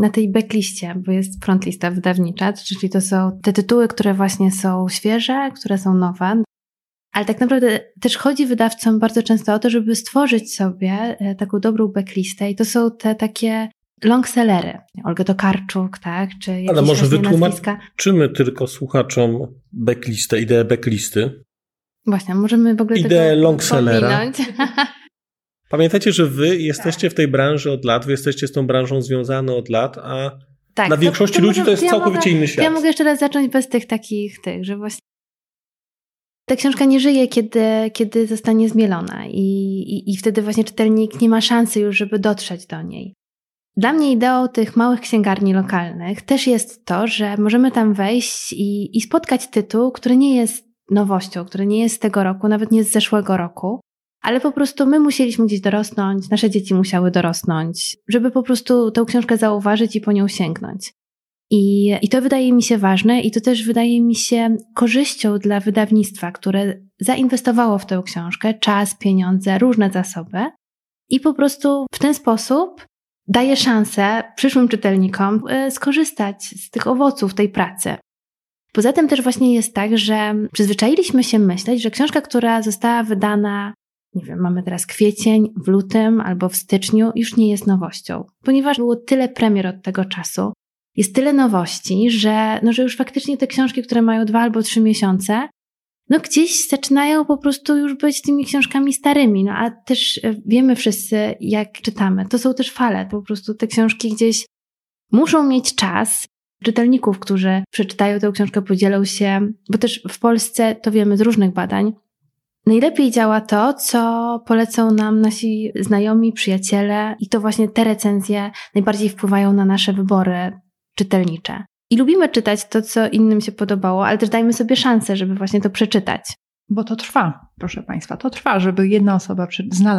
na tej backliście, bo jest frontlista wydawnicza, czyli to są te tytuły, które właśnie są świeże, które są nowe, ale tak naprawdę też chodzi wydawcom bardzo często o to, żeby stworzyć sobie taką dobrą backlistę i to są te takie longsellery. Olga Tokarczuk, tak? Czy jakieś ale może wytłumaczymy tylko słuchaczom backlistę, ideę backlisty. Właśnie, możemy w ogóle ideę longsellera. Pamiętajcie, że wy jesteście tak w tej branży od lat, wy jesteście z tą branżą związane od lat, a tak, dla większości ludzi to jest całkowicie inny świat. Ja mogę jeszcze raz zacząć bez tych takich, że właśnie ta książka nie żyje, kiedy zostanie zmielona i wtedy właśnie czytelnik nie ma szansy już, żeby dotrzeć do niej. Dla mnie ideą tych małych księgarni lokalnych też jest to, że możemy tam wejść i spotkać tytuł, który nie jest nowością, który nie jest z tego roku, nawet nie z zeszłego roku, ale po prostu my musieliśmy gdzieś dorosnąć, nasze dzieci musiały dorosnąć, żeby po prostu tę książkę zauważyć i po nią sięgnąć. I to wydaje mi się ważne i to też wydaje mi się korzyścią dla wydawnictwa, które zainwestowało w tę książkę czas, pieniądze, różne zasoby i po prostu w ten sposób daje szansę przyszłym czytelnikom skorzystać z tych owoców tej pracy. Poza tym też właśnie jest tak, że przyzwyczailiśmy się myśleć, że książka, która została wydana, nie wiem, mamy teraz kwiecień, w lutym albo w styczniu, już nie jest nowością. Ponieważ było tyle premier od tego czasu, jest tyle nowości, że już faktycznie te książki, które mają 2 albo 3 miesiące, no gdzieś zaczynają po prostu już być tymi książkami starymi. No a też wiemy wszyscy, jak czytamy. To są też fale. Po prostu te książki gdzieś muszą mieć czas, czytelników, którzy przeczytają tę książkę, podzielą się, bo też w Polsce, to wiemy z różnych badań, najlepiej działa to, co polecą nam nasi znajomi, przyjaciele i to właśnie te recenzje najbardziej wpływają na nasze wybory czytelnicze. I lubimy czytać to, co innym się podobało, ale też dajmy sobie szansę, żeby właśnie to przeczytać. Bo to trwa, proszę Państwa, to trwa, żeby jedna osoba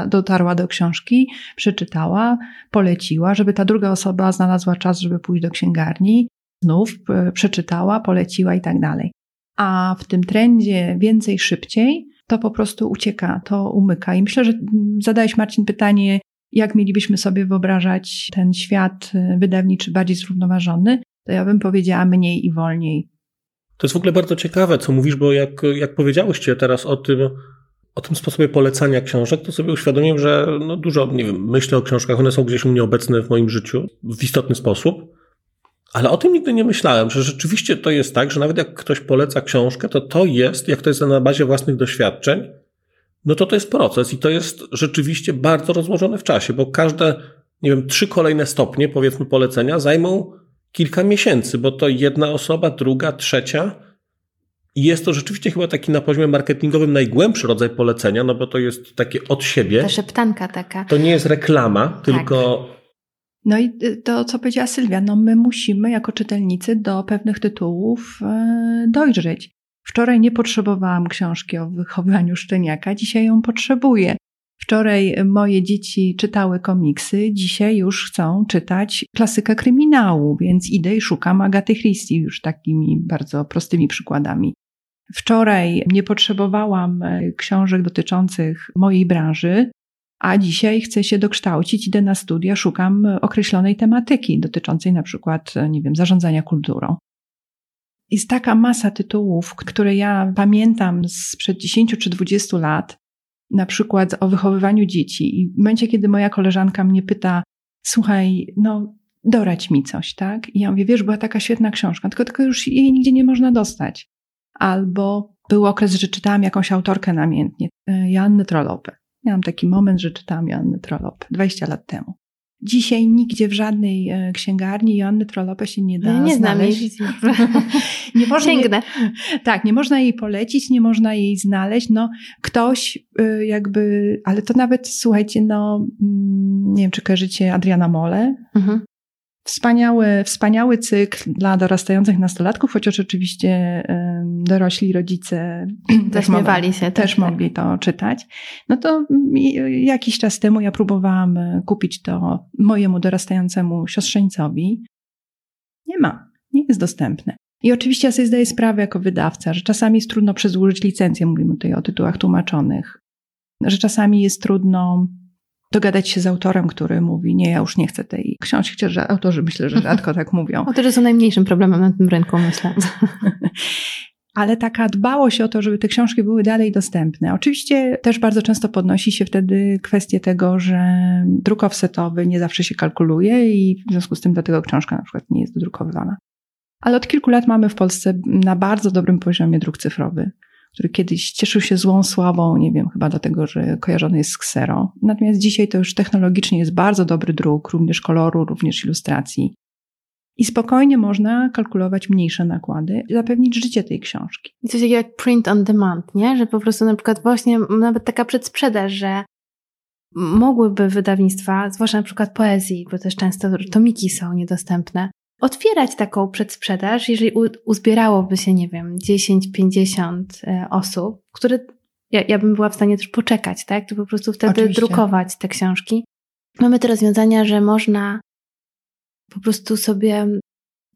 dotarła do książki, przeczytała, poleciła, żeby ta druga osoba znalazła czas, żeby pójść do księgarni, znów przeczytała, poleciła i tak dalej. A w tym trendzie więcej, szybciej, to po prostu ucieka, to umyka. I myślę, że zadałeś, Marcin, pytanie, jak mielibyśmy sobie wyobrażać ten świat wydawniczy bardziej zrównoważony, to ja bym powiedziała mniej i wolniej. To jest w ogóle bardzo ciekawe, co mówisz, bo jak powiedziałyście teraz o tym sposobie polecania książek, to sobie uświadomiłem, że no dużo, nie wiem, myślę o książkach, one są gdzieś u mnie obecne w moim życiu w istotny sposób. Ale o tym nigdy nie myślałem, że rzeczywiście to jest tak, że nawet jak ktoś poleca książkę, to jest, jak to jest na bazie własnych doświadczeń, no to jest proces i to jest rzeczywiście bardzo rozłożone w czasie, bo każde, nie wiem, 3 kolejne stopnie, powiedzmy, polecenia zajmą kilka miesięcy, bo to jedna osoba, druga, trzecia i jest to rzeczywiście chyba taki na poziomie marketingowym najgłębszy rodzaj polecenia, no bo to jest takie od siebie. Ta szeptanka taka. To nie jest reklama, tylko... Tak. No i to, co powiedziała Sylwia, no my musimy jako czytelnicy do pewnych tytułów dojrzeć. Wczoraj nie potrzebowałam książki o wychowaniu szczeniaka, dzisiaj ją potrzebuję. Wczoraj moje dzieci czytały komiksy, dzisiaj już chcą czytać klasykę kryminału, więc idę i szukam Agaty Christie już takimi bardzo prostymi przykładami. Wczoraj nie potrzebowałam książek dotyczących mojej branży, a dzisiaj chcę się dokształcić, idę na studia, szukam określonej tematyki dotyczącej na przykład, nie wiem, zarządzania kulturą. Jest taka masa tytułów, które ja pamiętam sprzed 10 czy 20 lat, na przykład o wychowywaniu dzieci. I w momencie, kiedy moja koleżanka mnie pyta, słuchaj, no doradź mi coś, tak? I ja mówię, wiesz, była taka świetna książka, tylko już jej nigdzie nie można dostać. Albo był okres, że czytałam jakąś autorkę namiętnie, Joannę Trollope. Miałam taki moment, że czytałam Joannę Trollope 20 lat temu. Dzisiaj nigdzie w żadnej księgarni Joanny Trollope się nie da znaleźć. Nie można jej, tak, nie można jej polecić, nie można jej znaleźć. No, ktoś jakby, ale to nawet, słuchajcie, no nie wiem, czy kojarzycie Adriana Mole. Mhm. Wspaniały cykl dla dorastających nastolatków, chociaż oczywiście dorośli rodzice też mogli to czytać. No to jakiś czas temu ja próbowałam kupić to mojemu dorastającemu siostrzeńcowi. Nie ma, nie jest dostępne. I oczywiście ja sobie zdaję sprawę jako wydawca, że czasami jest trudno przedłużyć licencję, mówimy tutaj o tytułach tłumaczonych, że czasami jest trudno dogadać się z autorem, który mówi, nie, ja już nie chcę tej książki, chociaż autorzy myślę, że rzadko tak mówią. Autorzy są najmniejszym problemem na tym rynku, myślę. Ale taka dbałość o to, żeby te książki były dalej dostępne. Oczywiście też bardzo często podnosi się wtedy kwestię tego, że druk offsetowy nie zawsze się kalkuluje i w związku z tym dlatego książka na przykład nie jest dodrukowywana. Ale od kilku lat mamy w Polsce na bardzo dobrym poziomie druk cyfrowy, który kiedyś cieszył się złą sławą, nie wiem, chyba dlatego, że kojarzony jest z ksero. Natomiast dzisiaj to już technologicznie jest bardzo dobry druk, również koloru, również ilustracji. I spokojnie można kalkulować mniejsze nakłady i zapewnić życie tej książki. I coś takiego jak print on demand, nie? Że po prostu na przykład właśnie nawet taka przedsprzedaż, że mogłyby wydawnictwa, zwłaszcza na przykład poezji, bo też często tomiki są niedostępne, otwierać taką przedsprzedaż, jeżeli uzbierałoby się, nie wiem, 10-50 osób, które ja bym była w stanie też poczekać, tak? To po prostu wtedy oczywiście drukować te książki. Mamy te rozwiązania, że można po prostu sobie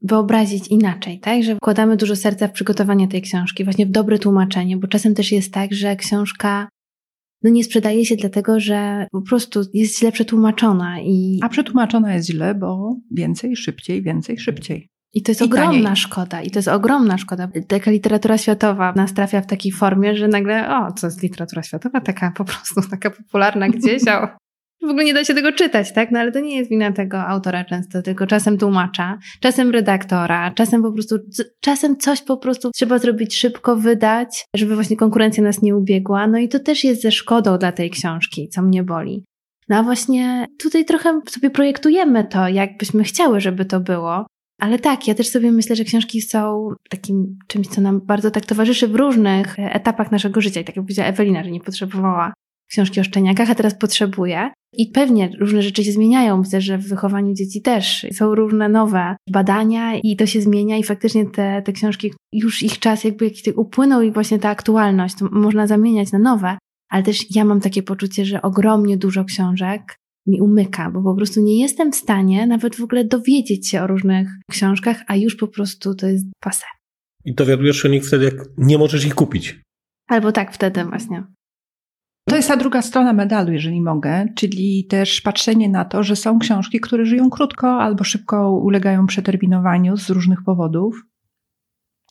wyobrazić inaczej, tak? Że wkładamy dużo serca w przygotowanie tej książki, właśnie w dobre tłumaczenie, bo czasem też jest tak, że książka nie sprzedaje się dlatego, że po prostu jest źle przetłumaczona. A przetłumaczona jest źle, bo więcej, szybciej. I to jest ogromna szkoda. Taka literatura światowa nas trafia w takiej formie, że nagle, co jest literatura światowa? Taka popularna gdzieś, a w ogóle nie da się tego czytać, tak? No ale to nie jest wina tego autora często, tylko czasem tłumacza, czasem redaktora, czasem coś po prostu trzeba zrobić szybko, wydać, żeby właśnie konkurencja nas nie ubiegła. No i to też jest ze szkodą dla tej książki, co mnie boli. No a właśnie tutaj trochę sobie projektujemy to, jakbyśmy chciały, żeby to było. Ale tak, ja też sobie myślę, że książki są takim czymś, co nam bardzo tak towarzyszy w różnych etapach naszego życia. I tak jak powiedziała Ewelina, że nie potrzebowała książki o szczeniakach, a teraz potrzebuje. I pewnie różne rzeczy się zmieniają. Myślę, że w wychowaniu dzieci też są różne nowe badania i to się zmienia i faktycznie te książki, już ich czas jakby upłynął i właśnie ta aktualność to można zamieniać na nowe, ale też ja mam takie poczucie, że ogromnie dużo książek mi umyka, bo po prostu nie jestem w stanie nawet w ogóle dowiedzieć się o różnych książkach, a już po prostu to jest passé. I dowiadujesz się o nich wtedy, jak nie możesz ich kupić. Albo tak, wtedy właśnie. To jest ta druga strona medalu, jeżeli mogę, czyli też patrzenie na to, że są książki, które żyją krótko albo szybko ulegają przeterminowaniu z różnych powodów.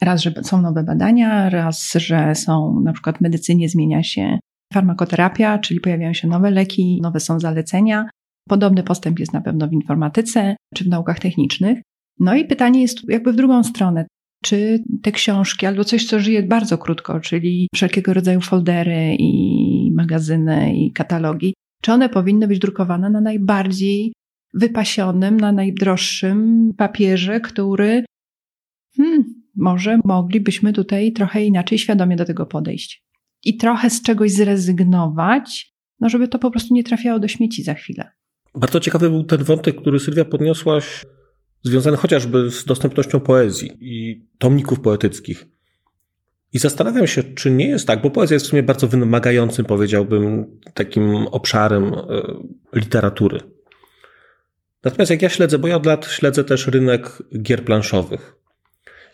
Raz, że są nowe badania, raz, że są na przykład w medycynie zmienia się farmakoterapia, czyli pojawiają się nowe leki, nowe są zalecenia. Podobny postęp jest na pewno w informatyce czy w naukach technicznych. No i pytanie jest jakby w drugą stronę. Czy te książki, albo coś, co żyje bardzo krótko, czyli wszelkiego rodzaju foldery i magazyny i katalogi, czy one powinny być drukowane na najbardziej wypasionym, na najdroższym papierze, który może moglibyśmy tutaj trochę inaczej świadomie do tego podejść. I trochę z czegoś zrezygnować, no żeby to po prostu nie trafiało do śmieci za chwilę. Bardzo ciekawy był ten wątek, który Sylwia podniosłaś, związane chociażby z dostępnością poezji i tomników poetyckich. I zastanawiam się, czy nie jest tak, bo poezja jest w sumie bardzo wymagającym, powiedziałbym, takim obszarem literatury. Natomiast jak ja śledzę, bo ja od lat śledzę też rynek gier planszowych.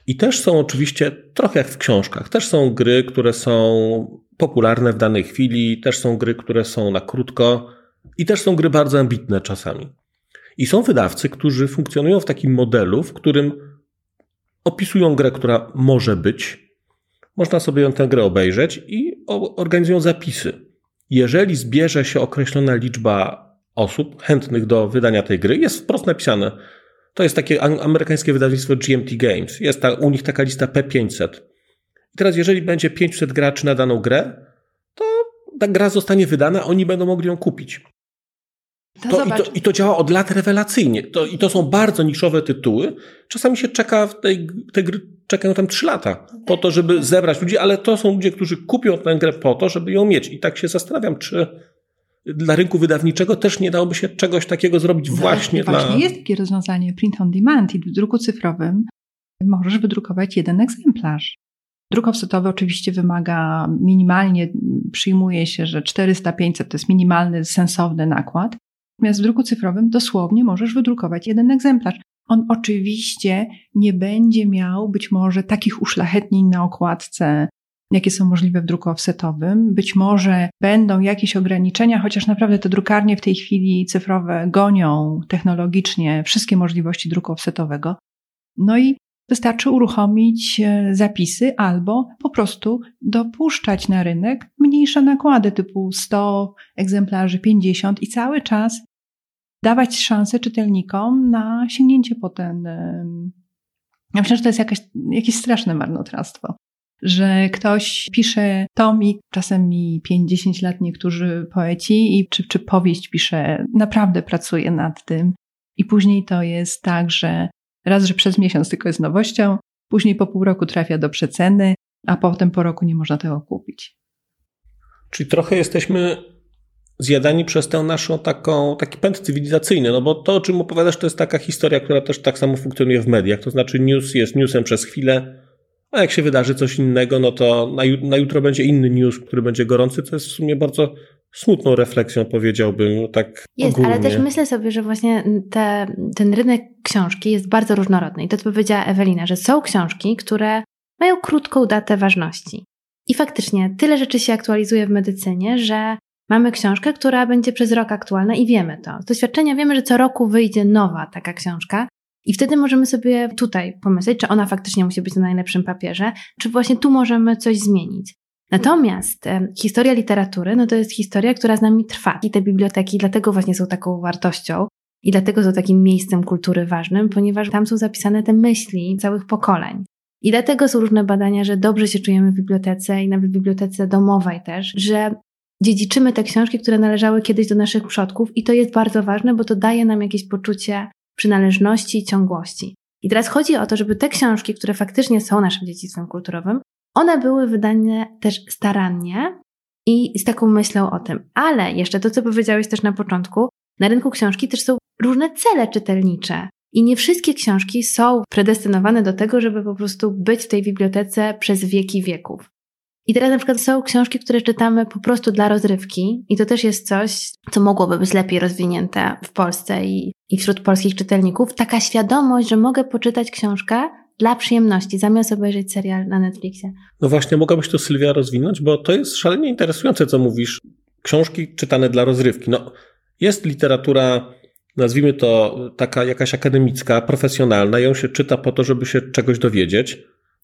I też są oczywiście, trochę jak w książkach, też są gry, które są popularne w danej chwili, też są gry, które są na krótko i też są gry bardzo ambitne czasami. I są wydawcy, którzy funkcjonują w takim modelu, w którym opisują grę, która może być. Można sobie tę grę obejrzeć i organizują zapisy. Jeżeli zbierze się określona liczba osób chętnych do wydania tej gry, jest wprost napisane, To jest takie amerykańskie wydawnictwo GMT Games. Jest u nich taka lista P500. I teraz jeżeli będzie 500 graczy na daną grę, to ta gra zostanie wydana, oni będą mogli ją kupić. To działa od lat rewelacyjnie. To są bardzo niszowe tytuły. Czasami się czeka w tej gry, czekają tam 3 lata po to, żeby zebrać ludzi, ale to są ludzie, którzy kupią tę grę po to, żeby ją mieć. I tak się zastanawiam, czy dla rynku wydawniczego też nie dałoby się czegoś takiego zrobić właśnie jest takie rozwiązanie print on demand i w druku cyfrowym możesz wydrukować jeden egzemplarz. Druk offsetowy oczywiście wymaga minimalnie, przyjmuje się, że 400-500 to jest minimalny, sensowny nakład. Natomiast w druku cyfrowym dosłownie możesz wydrukować jeden egzemplarz. On oczywiście nie będzie miał być może takich uszlachetnień na okładce, jakie są możliwe w druku offsetowym. Być może będą jakieś ograniczenia, chociaż naprawdę te drukarnie w tej chwili cyfrowe gonią technologicznie wszystkie możliwości druku offsetowego. No i wystarczy uruchomić zapisy albo po prostu dopuszczać na rynek mniejsze nakłady typu 100 egzemplarzy, 50 i cały czas dawać szansę czytelnikom na sięgnięcie po ten... Ja myślę, że to jest jakieś straszne marnotrawstwo, że ktoś pisze tomik, czasem i 5-10 lat niektórzy poeci, i czy powieść pisze, naprawdę pracuje nad tym i później to jest tak, że raz, że przez miesiąc tylko jest nowością, później po pół roku trafia do przeceny, a potem po roku nie można tego kupić. Czyli trochę jesteśmy zjadani przez tę naszą taki pęd cywilizacyjny, no bo to, o czym opowiadasz, to jest taka historia, która też tak samo funkcjonuje w mediach, to znaczy news jest newsem przez chwilę, a jak się wydarzy coś innego, no to na jutro będzie inny news, który będzie gorący, co jest w sumie bardzo smutną refleksją, powiedziałbym, tak ogólnie. Ale też myślę sobie, że właśnie ten rynek książki jest bardzo różnorodny. I to, co powiedziała Ewelina, że są książki, które mają krótką datę ważności. I faktycznie tyle rzeczy się aktualizuje w medycynie, że mamy książkę, która będzie przez rok aktualna i wiemy to. Z doświadczenia wiemy, że co roku wyjdzie nowa taka książka. I wtedy możemy sobie tutaj pomyśleć, czy ona faktycznie musi być na najlepszym papierze, czy właśnie tu możemy coś zmienić. Natomiast historia literatury, no to jest historia, która z nami trwa. I te biblioteki dlatego właśnie są taką wartością i dlatego są takim miejscem kultury ważnym, ponieważ tam są zapisane te myśli całych pokoleń. I dlatego są różne badania, że dobrze się czujemy w bibliotece i nawet w bibliotece domowej też, że dziedziczymy te książki, które należały kiedyś do naszych przodków i to jest bardzo ważne, bo to daje nam jakieś poczucie przynależności i ciągłości. I teraz chodzi o to, żeby te książki, które faktycznie są naszym dziedzictwem kulturowym, one były wydane też starannie i z taką myślą o tym. Ale jeszcze to, co powiedziałeś też na początku, na rynku książki też są różne cele czytelnicze. I nie wszystkie książki są predestynowane do tego, żeby po prostu być w tej bibliotece przez wieki wieków. I teraz na przykład są książki, które czytamy po prostu dla rozrywki i to też jest coś, co mogłoby być lepiej rozwinięte w Polsce i wśród polskich czytelników. Taka świadomość, że mogę poczytać książkę dla przyjemności, zamiast obejrzeć serial na Netflixie. No właśnie, mogłabyś to, Sylwia, rozwinąć, bo to jest szalenie interesujące, co mówisz. Książki czytane dla rozrywki. No, jest literatura, nazwijmy to taka jakaś akademicka, profesjonalna, ją się czyta po to, żeby się czegoś dowiedzieć.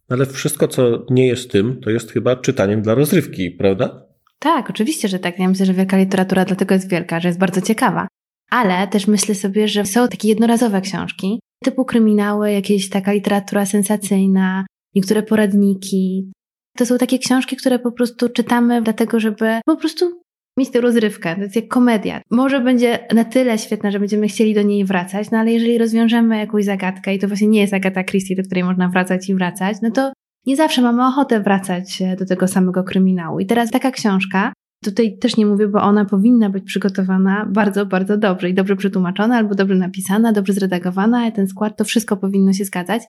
Ale wszystko, co nie jest tym, to jest chyba czytaniem dla rozrywki, prawda? Tak, oczywiście, że tak. Ja myślę, że wielka literatura dlatego jest wielka, że jest bardzo ciekawa. Ale też myślę sobie, że są takie jednorazowe książki, typu kryminały, jakieś taka literatura sensacyjna, niektóre poradniki. To są takie książki, które po prostu czytamy dlatego, żeby po prostu mieć tę rozrywkę. To jest jak komedia. Może będzie na tyle świetna, że będziemy chcieli do niej wracać, no ale jeżeli rozwiążemy jakąś zagadkę i to właśnie nie jest Agata Christie, do której można wracać i wracać, no to nie zawsze mamy ochotę wracać do tego samego kryminału. I teraz taka książka, tutaj też nie mówię, bo ona powinna być przygotowana bardzo, bardzo dobrze i dobrze przetłumaczona, albo dobrze napisana, dobrze zredagowana, ten skład, to wszystko powinno się zgadzać.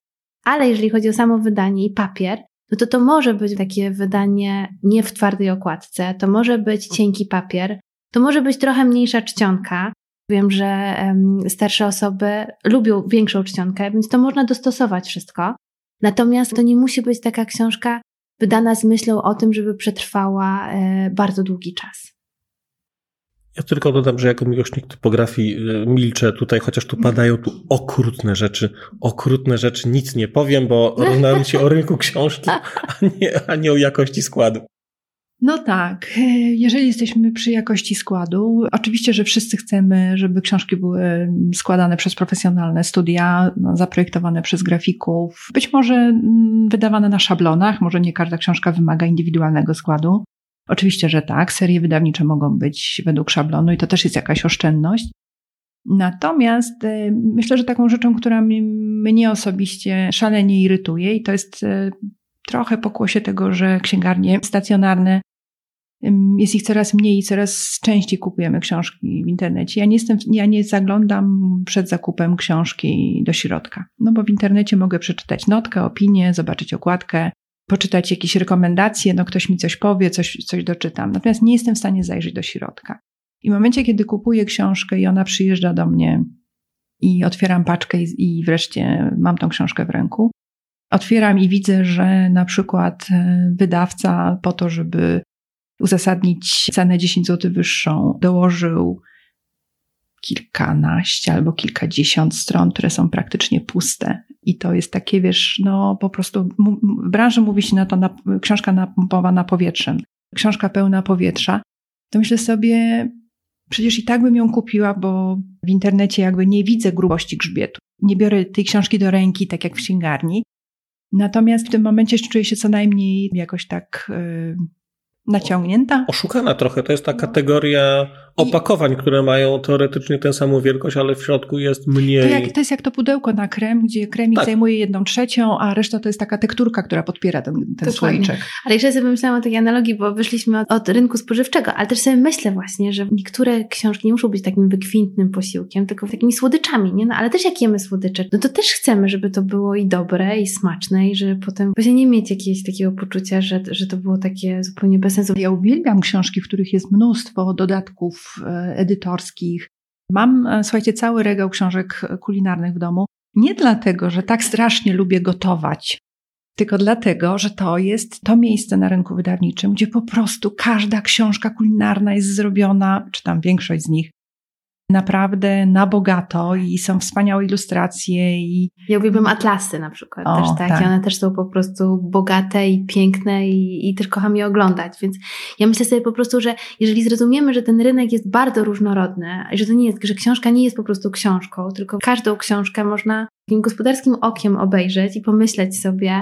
Ale jeżeli chodzi o samo wydanie i papier, no to może być takie wydanie nie w twardej okładce, to może być cienki papier, to może być trochę mniejsza czcionka. Wiem, że starsze osoby lubią większą czcionkę, więc to można dostosować wszystko. Natomiast to nie musi być taka książka wydana z myślą o tym, żeby przetrwała bardzo długi czas. Ja tylko dodam, że jako miłośnik typografii milczę tutaj, chociaż tu padają okrutne rzeczy, nic nie powiem, bo rozmawiam się o rynku książki, a nie o jakości składu. No tak, jeżeli jesteśmy przy jakości składu, oczywiście, że wszyscy chcemy, żeby książki były składane przez profesjonalne studia, zaprojektowane przez grafików, być może wydawane na szablonach, może nie każda książka wymaga indywidualnego składu. Oczywiście, że tak, serie wydawnicze mogą być według szablonu i to też jest jakaś oszczędność. Natomiast myślę, że taką rzeczą, która mnie osobiście szalenie irytuje i to jest trochę pokłosie tego, że księgarnie stacjonarne, jest ich coraz mniej i coraz częściej kupujemy książki w internecie. Ja nie zaglądam przed zakupem książki do środka, no bo w internecie mogę przeczytać notkę, opinię, zobaczyć okładkę, poczytać jakieś rekomendacje, no ktoś mi coś powie, coś doczytam. Natomiast nie jestem w stanie zajrzeć do środka. I w momencie, kiedy kupuję książkę i ona przyjeżdża do mnie i otwieram paczkę i wreszcie mam tą książkę w ręku, otwieram i widzę, że na przykład wydawca po to, żeby uzasadnić cenę 10 zł wyższą, dołożył kilkanaście albo kilkadziesiąt stron, które są praktycznie puste. I to jest takie, wiesz, no po prostu w branży mówi się na to książka napompowana powietrzem, książka pełna powietrza. To myślę sobie, przecież i tak bym ją kupiła, bo w internecie jakby nie widzę grubości grzbietu. Nie biorę tej książki do ręki, tak jak w księgarni. Natomiast w tym momencie czuję się co najmniej jakoś tak naciągnięta. Oszukana trochę. To jest ta kategoria opakowań, które mają teoretycznie tę samą wielkość, ale w środku jest mniej. To jest jak to pudełko na krem, gdzie kremik zajmuje 1/3, a reszta to jest taka tekturka, która podpiera ten słoiczek. Ale jeszcze sobie myślałam o takiej analogii, bo wyszliśmy od rynku spożywczego, ale też sobie myślę właśnie, że niektóre książki nie muszą być takim wykwintnym posiłkiem, tylko takimi słodyczami, nie? No ale też jak jemy słodycze, no to też chcemy, żeby to było i dobre, i smaczne, i żeby potem właśnie nie mieć jakiegoś takiego poczucia, że to było takie zupełnie bez sensu. Ja uwielbiam książki, w których jest mnóstwo dodatków edytorskich. Mam, słuchajcie, cały regał książek kulinarnych w domu. Nie dlatego, że tak strasznie lubię gotować, tylko dlatego, że to jest to miejsce na rynku wydawniczym, gdzie po prostu każda książka kulinarna jest zrobiona, czy tam większość z nich, naprawdę na bogato i są wspaniałe ilustracje. Ja uwielbiam atlasy na przykład też, tak? I one też są po prostu bogate i piękne i też kocham je oglądać, więc ja myślę sobie po prostu, że jeżeli zrozumiemy, że ten rynek jest bardzo różnorodny, że to nie jest, że książka nie jest po prostu książką, tylko każdą książkę można takim gospodarskim okiem obejrzeć i pomyśleć sobie,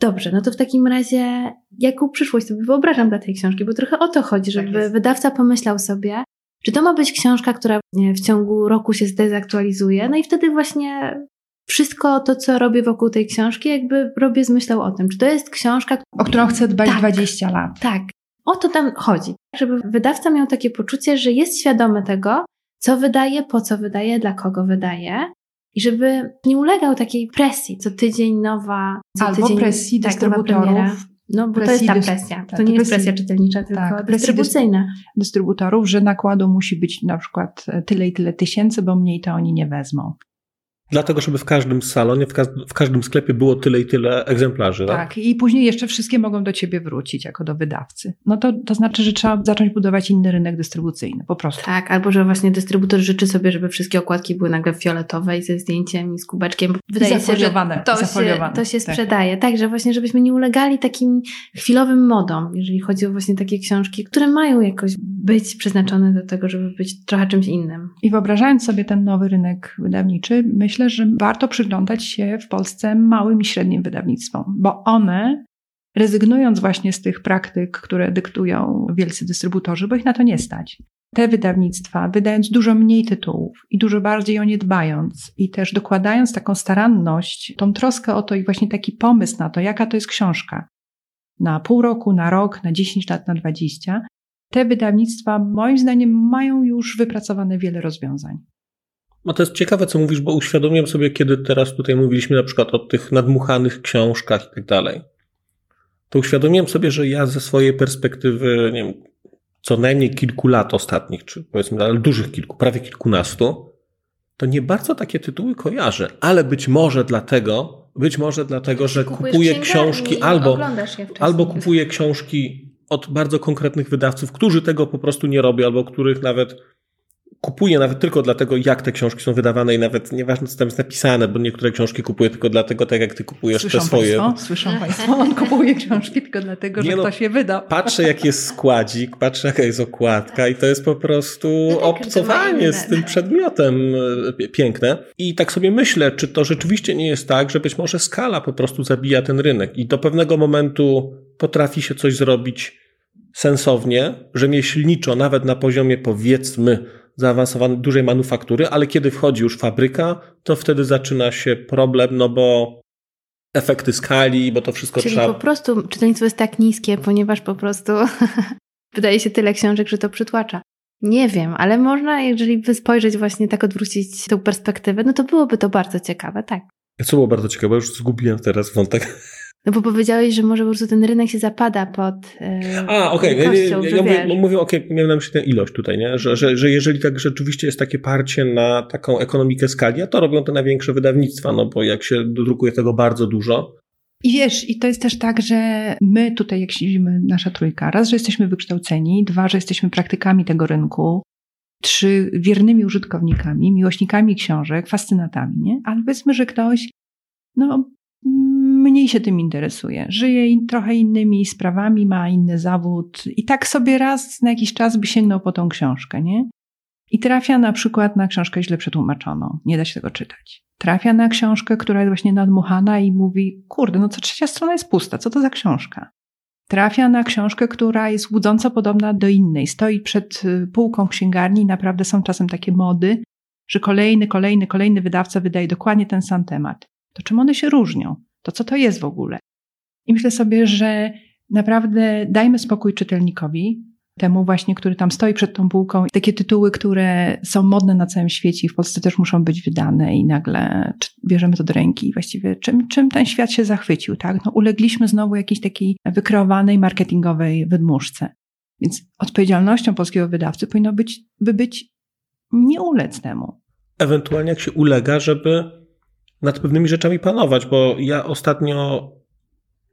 dobrze, no to w takim razie jaką przyszłość sobie wyobrażam dla tej książki, bo trochę o to chodzi, żeby wydawca pomyślał sobie, czy to ma być książka, która w ciągu roku się zdezaktualizuje? No i wtedy właśnie wszystko to, co robię wokół tej książki, jakby robię z myślą o tym. Czy to jest książka, o którą chcę dbać 20 lat? Tak. O to tam chodzi. Żeby wydawca miał takie poczucie, że jest świadomy tego, co wydaje, po co wydaje, dla kogo wydaje. I żeby nie ulegał takiej presji. Co tydzień nowa... Albo presji dystrybutorów. No, bo to jest ta presja. To nie jest presja czytelnicza, tylko dystrybucyjna. Dystrybutorów, że nakładu musi być na przykład tyle i tyle tysięcy, bo mniej to oni nie wezmą. Dlatego, żeby w każdym salonie, w każdym sklepie było tyle i tyle egzemplarzy. Tak, i później jeszcze wszystkie mogą do ciebie wrócić jako do wydawcy. No to znaczy, że trzeba zacząć budować inny rynek dystrybucyjny, po prostu. Tak, albo że właśnie dystrybutor życzy sobie, żeby wszystkie okładki były nagle fioletowe i ze zdjęciem i z kubeczkiem. Wydaje się, że to się sprzedaje. Tak, że właśnie żebyśmy nie ulegali takim chwilowym modom, jeżeli chodzi o właśnie takie książki, które mają jakoś być przeznaczone do tego, żeby być trochę czymś innym. I wyobrażając sobie ten nowy rynek wydawniczy, myślę, że warto przyglądać się w Polsce małym i średnim wydawnictwom, bo one, rezygnując właśnie z tych praktyk, które dyktują wielcy dystrybutorzy, bo ich na to nie stać. Te wydawnictwa, wydając dużo mniej tytułów i dużo bardziej o nie dbając i też dokładając taką staranność, tą troskę o to i właśnie taki pomysł na to, jaka to jest książka na pół roku, na rok, na 10 lat, na 20, te wydawnictwa moim zdaniem mają już wypracowane wiele rozwiązań. No to jest ciekawe, co mówisz, bo uświadomiłem sobie, kiedy teraz tutaj mówiliśmy na przykład o tych nadmuchanych książkach i tak dalej, to uświadomiłem sobie, że ja ze swojej perspektywy, nie wiem, co najmniej kilku lat ostatnich, czy powiedzmy, ale dużych kilku, prawie kilkunastu, to nie bardzo takie tytuły kojarzę, ale być może dlatego, że kupuję książki albo kupuję książki od bardzo konkretnych wydawców, którzy tego po prostu nie robią, albo których nawet kupuję nawet tylko dlatego, jak te książki są wydawane i nawet nieważne, co tam jest napisane, bo niektóre książki kupuję tylko dlatego, tak jak ty kupujesz słyszą te swoje. Słyszą Państwo, on kupuje książki tylko dlatego, że ktoś je wydał. Patrzę, jaki jest składzik, patrzę, jaka jest okładka i to jest po prostu obcowanie z tym przedmiotem piękne. I tak sobie myślę, czy to rzeczywiście nie jest tak, że być może skala po prostu zabija ten rynek i do pewnego momentu potrafi się coś zrobić sensownie, rzemieślniczo, nawet na poziomie, powiedzmy, zaawansowanej dużej manufaktury, ale kiedy wchodzi już fabryka, to wtedy zaczyna się problem, no bo efekty skali, bo to wszystko czyli trzeba... Czyli po prostu czytelnictwo jest tak niskie, ponieważ po prostu wydaje się tyle książek, że to przytłacza. Nie wiem, ale można, jeżeli by spojrzeć właśnie tak, odwrócić tą perspektywę, no to byłoby to bardzo ciekawe, tak. Co było bardzo ciekawe? Już zgubiłem teraz wątek. No bo powiedziałeś, że może po prostu ten rynek się zapada pod jakością, mówię miałem na myśli tę ilość tutaj, nie? Że jeżeli tak rzeczywiście jest takie parcie na taką ekonomikę skali, to robią te największe wydawnictwa, no bo jak się drukuje tego bardzo dużo. I wiesz, i to jest też tak, że my tutaj, jak siedzimy, nasza trójka, raz, że jesteśmy wykształceni, dwa, że jesteśmy praktykami tego rynku, trzy, wiernymi użytkownikami, miłośnikami książek, fascynatami, nie? Ale powiedzmy, że ktoś, no... mniej się tym interesuje. Żyje trochę innymi sprawami, ma inny zawód i tak sobie raz na jakiś czas by sięgnął po tą książkę, nie? I trafia na przykład na książkę źle przetłumaczoną. Nie da się tego czytać. Trafia na książkę, która jest właśnie nadmuchana i mówi, kurde, no co trzecia strona jest pusta, co to za książka? Trafia na książkę, która jest łudząco podobna do innej. Stoi przed półką księgarni i naprawdę są czasem takie mody, że kolejny wydawca wydaje dokładnie ten sam temat. To czym one się różnią? To co to jest w ogóle? I myślę sobie, że naprawdę dajmy spokój czytelnikowi, temu właśnie, który tam stoi przed tą półką. Takie tytuły, które są modne na całym świecie i w Polsce też muszą być wydane i nagle bierzemy to do ręki i właściwie czym ten świat się zachwycił, tak? No ulegliśmy znowu jakiejś takiej wykreowanej marketingowej wydmuszce. Więc odpowiedzialnością polskiego wydawcy powinno być, by być nie ulec temu. Ewentualnie jak się ulega, żeby nad pewnymi rzeczami panować, bo ja ostatnio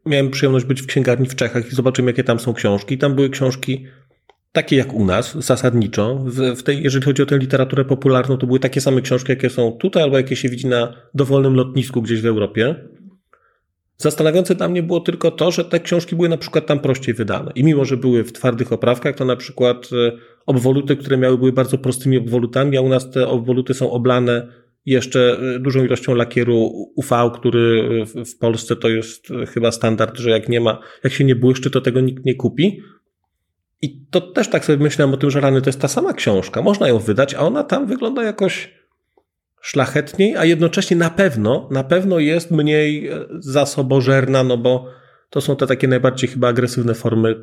miałem przyjemność być w księgarni w Czechach i zobaczyłem, jakie tam są książki. Tam były książki takie jak u nas, zasadniczo. Jeżeli chodzi o tę literaturę popularną, to były takie same książki, jakie są tutaj, albo jakie się widzi na dowolnym lotnisku gdzieś w Europie. Zastanawiające dla mnie było tylko to, że te książki były na przykład tam prościej wydane. I mimo, że były w twardych oprawkach, to na przykład obwoluty, które były bardzo prostymi obwolutami, a u nas te obwoluty są oblane jeszcze dużą ilością lakieru UV, który w Polsce to jest chyba standard, że jak się nie błyszczy, to tego nikt nie kupi. I to też tak sobie myślałem o tym, że rany to jest ta sama książka, można ją wydać, a ona tam wygląda jakoś szlachetniej, a jednocześnie na pewno jest mniej zasobożerna, no bo to są te takie najbardziej chyba agresywne formy,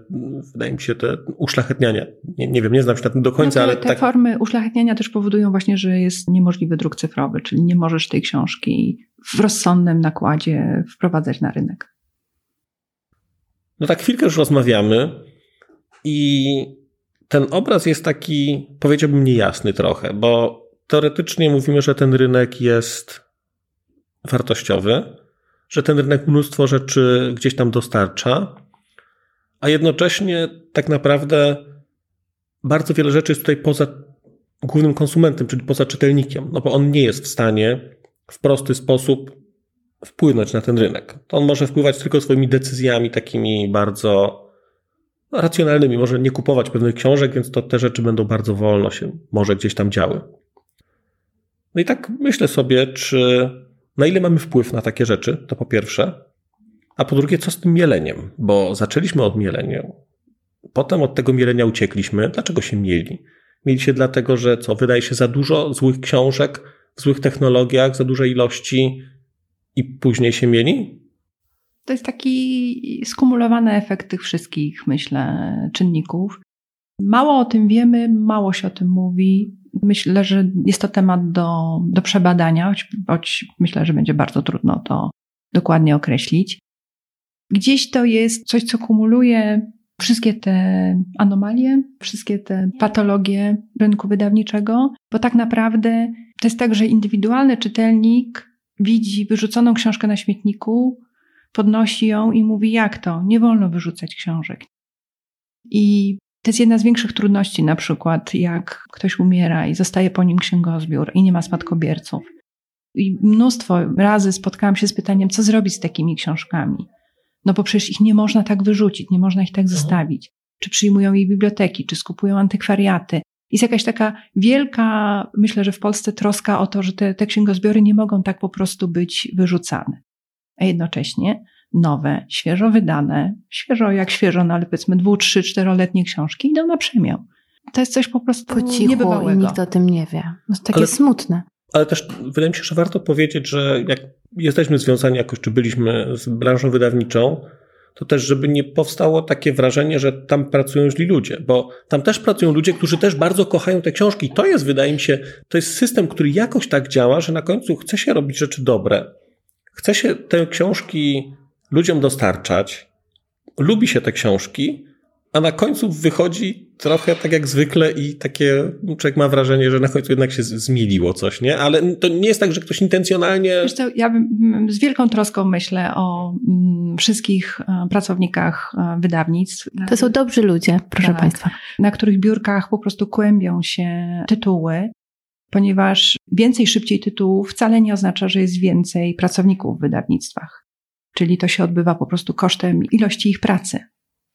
wydaje mi się, te uszlachetniania. Nie wiem, nie znam się na tym do końca, ale te formy uszlachetniania też powodują właśnie, że jest niemożliwy druk cyfrowy, czyli nie możesz tej książki w rozsądnym nakładzie wprowadzać na rynek. No tak chwilkę już rozmawiamy i ten obraz jest taki, powiedziałbym, niejasny trochę, bo teoretycznie mówimy, że ten rynek jest wartościowy, że ten rynek mnóstwo rzeczy gdzieś tam dostarcza, a jednocześnie tak naprawdę bardzo wiele rzeczy jest tutaj poza głównym konsumentem, czyli poza czytelnikiem, no bo on nie jest w stanie w prosty sposób wpłynąć na ten rynek. To on może wpływać tylko swoimi decyzjami takimi bardzo racjonalnymi, może nie kupować pewnych książek, więc to te rzeczy będą bardzo wolno się może gdzieś tam działy. No i tak myślę sobie, na ile mamy wpływ na takie rzeczy, to po pierwsze, a po drugie, co z tym mieleniem? Bo zaczęliśmy od mielenia, potem od tego mielenia uciekliśmy. Dlaczego się mieli? Mieli się dlatego, że wydaje się za dużo złych książek, w złych technologiach, za duże ilości i później się mieli? To jest taki skumulowany efekt tych wszystkich, myślę, czynników. Mało o tym wiemy, mało się o tym mówi. Myślę, że jest to temat do przebadania, choć myślę, że będzie bardzo trudno to dokładnie określić. Gdzieś to jest coś, co kumuluje wszystkie te anomalie, wszystkie te patologie rynku wydawniczego, bo tak naprawdę to jest tak, że indywidualny czytelnik widzi wyrzuconą książkę na śmietniku, podnosi ją i mówi, jak to? Nie wolno wyrzucać książek. I To jest jedna z większych trudności, na przykład jak ktoś umiera i zostaje po nim księgozbiór i nie ma spadkobierców. I mnóstwo razy spotkałam się z pytaniem, co zrobić z takimi książkami? No bo przecież ich nie można tak wyrzucić, nie można ich tak zostawić. Czy przyjmują jej biblioteki, czy skupują antykwariaty. Jest jakaś taka wielka, myślę, że w Polsce troska o to, że te księgozbiory nie mogą tak po prostu być wyrzucane. A jednocześnie nowe, świeżo wydane, świeżo jak świeżo, no ale powiedzmy 2-, 3-, 4-letnie książki idą na przemian. To jest coś po prostu po cichu niebywałego. I nikt o tym nie wie. No to takie ale, smutne. Ale też wydaje mi się, że warto powiedzieć, że jak jesteśmy związani jakoś, czy byliśmy z branżą wydawniczą, to też, żeby nie powstało takie wrażenie, że tam pracują źli ludzie, bo tam też pracują ludzie, którzy też bardzo kochają te książki. To jest, wydaje mi się, to jest system, który jakoś tak działa, że na końcu chce się robić rzeczy dobre. Chce się te książki ludziom dostarczać, lubi się te książki, a na końcu wychodzi trochę tak jak zwykle i takie, człowiek ma wrażenie, że na końcu jednak się zmieliło coś, nie? Ale to nie jest tak, że ktoś intencjonalnie... Wiesz co, ja z wielką troską myślę o wszystkich pracownikach wydawnictw. To są dobrzy ludzie, proszę Państwa. Na których biurkach po prostu kłębią się tytuły, ponieważ więcej, szybciej tytułów wcale nie oznacza, że jest więcej pracowników w wydawnictwach. Czyli to się odbywa po prostu kosztem ilości ich pracy.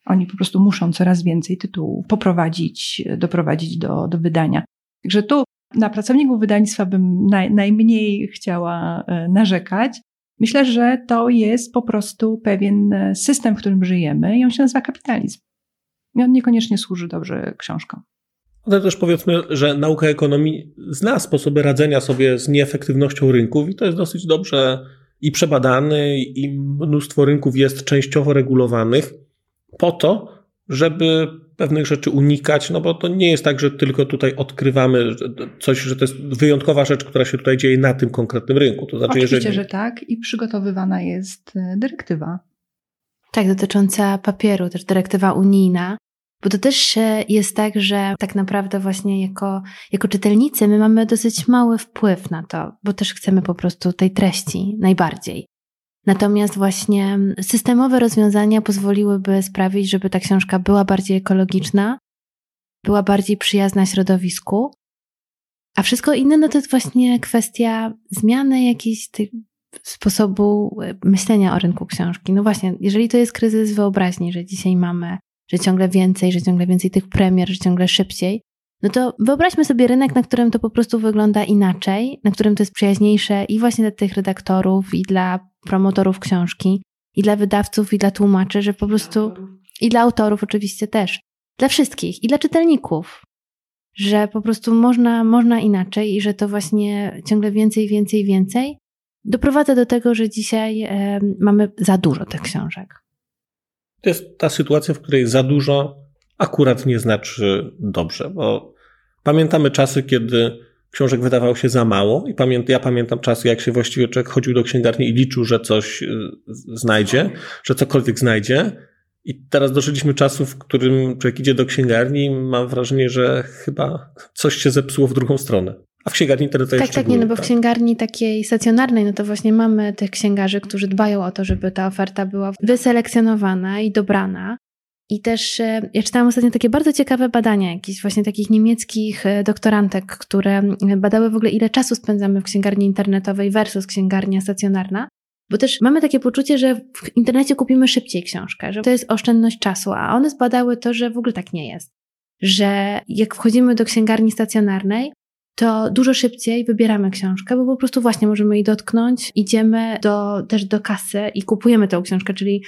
Oni po prostu muszą coraz więcej tytułów poprowadzić, doprowadzić do wydania. Także tu na pracowników wydawnictwa bym najmniej chciała narzekać. Myślę, że to jest po prostu pewien system, w którym żyjemy i on się nazywa kapitalizm. I on niekoniecznie służy dobrze książkom. Ale też powiedzmy, że nauka ekonomii zna sposoby radzenia sobie z nieefektywnością rynków i to jest dosyć dobrze i przebadany i mnóstwo rynków jest częściowo regulowanych po to, żeby pewnych rzeczy unikać, no bo to nie jest tak, że tylko tutaj odkrywamy coś, że to jest wyjątkowa rzecz, która się tutaj dzieje na tym konkretnym rynku. To znaczy, oczywiście, że tak i przygotowywana jest dyrektywa. Tak, dotycząca papieru, też dyrektywa unijna. Bo to też jest tak, że tak naprawdę właśnie jako czytelnicy my mamy dosyć mały wpływ na to, bo też chcemy po prostu tej treści najbardziej. Natomiast właśnie systemowe rozwiązania pozwoliłyby sprawić, żeby ta książka była bardziej ekologiczna, była bardziej przyjazna środowisku, a wszystko inne no to jest właśnie kwestia zmiany jakiejś sposobu myślenia o rynku książki. No właśnie, jeżeli to jest kryzys wyobraźni, że dzisiaj mamy, że ciągle więcej tych premier, że ciągle szybciej, no to wyobraźmy sobie rynek, na którym to po prostu wygląda inaczej, na którym to jest przyjaźniejsze i właśnie dla tych redaktorów, i dla promotorów książki, i dla wydawców, i dla tłumaczy, że po prostu... I dla autorów oczywiście też. Dla wszystkich. I dla czytelników. Że po prostu można inaczej i że to właśnie ciągle więcej doprowadza do tego, że dzisiaj mamy za dużo tych książek. To jest ta sytuacja, w której za dużo akurat nie znaczy dobrze, bo pamiętamy czasy, kiedy książek wydawało się za mało i ja pamiętam czasy, jak się właściwie człowiek chodził do księgarni i liczył, że coś znajdzie, że cokolwiek znajdzie i teraz doszliśmy czasu, w którym człowiek idzie do księgarni i mam wrażenie, że chyba coś się zepsuło w drugą stronę. A w księgarni to jest bo w księgarni takiej stacjonarnej, no to właśnie mamy tych księgarzy, którzy dbają o to, żeby ta oferta była wyselekcjonowana i dobrana. I też ja czytałam ostatnio takie bardzo ciekawe badania jakichś właśnie takich niemieckich doktorantek, które badały w ogóle ile czasu spędzamy w księgarni internetowej versus księgarnia stacjonarna. Bo też mamy takie poczucie, że w internecie kupimy szybciej książkę, że to jest oszczędność czasu, a one zbadały to, że w ogóle tak nie jest. Że jak wchodzimy do księgarni stacjonarnej, to dużo szybciej wybieramy książkę, bo po prostu właśnie możemy jej dotknąć, idziemy też do kasy i kupujemy tę książkę, czyli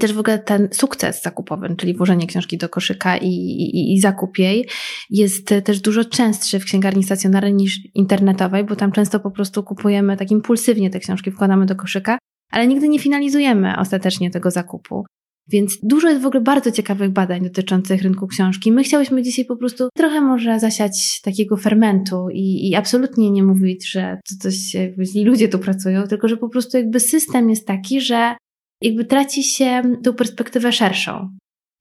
też w ogóle ten sukces zakupowy, czyli włożenie książki do koszyka i zakup jej jest też dużo częstszy w księgarni stacjonarnej niż internetowej, bo tam często po prostu kupujemy tak impulsywnie te książki, wkładamy do koszyka, ale nigdy nie finalizujemy ostatecznie tego zakupu. Więc dużo jest w ogóle bardzo ciekawych badań dotyczących rynku książki. My chciałyśmy dzisiaj po prostu trochę może zasiać takiego fermentu i absolutnie nie mówić, że to coś i ludzie tu pracują, tylko że po prostu jakby system jest taki, że jakby traci się tą perspektywę szerszą.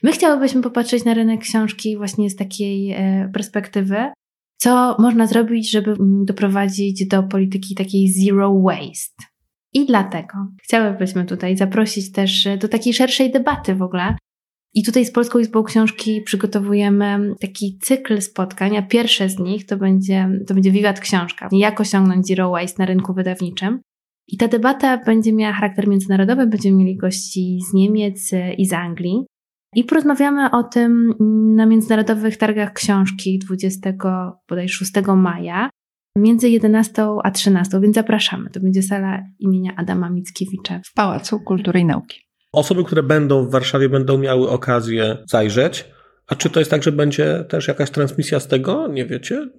My chciałybyśmy popatrzeć na rynek książki właśnie z takiej perspektywy, co można zrobić, żeby doprowadzić do polityki takiej zero waste. I dlatego chciałybyśmy tutaj zaprosić też do takiej szerszej debaty w ogóle I tutaj z Polską Izbą Książki przygotowujemy taki cykl spotkań, a pierwsze z nich to będzie Wiwat Książka. Jak osiągnąć zero waste na rynku wydawniczym. I ta debata będzie miała charakter międzynarodowy, będziemy mieli gości z Niemiec i z Anglii. I porozmawiamy o tym na Międzynarodowych Targach Książki 26 maja między 11 a 13, więc zapraszamy. To będzie sala imienia Adama Mickiewicza w Pałacu Kultury i Nauki. Osoby, które będą w Warszawie, będą miały okazję zajrzeć. A czy to jest tak, że będzie też jakaś transmisja z tego? Nie wiecie?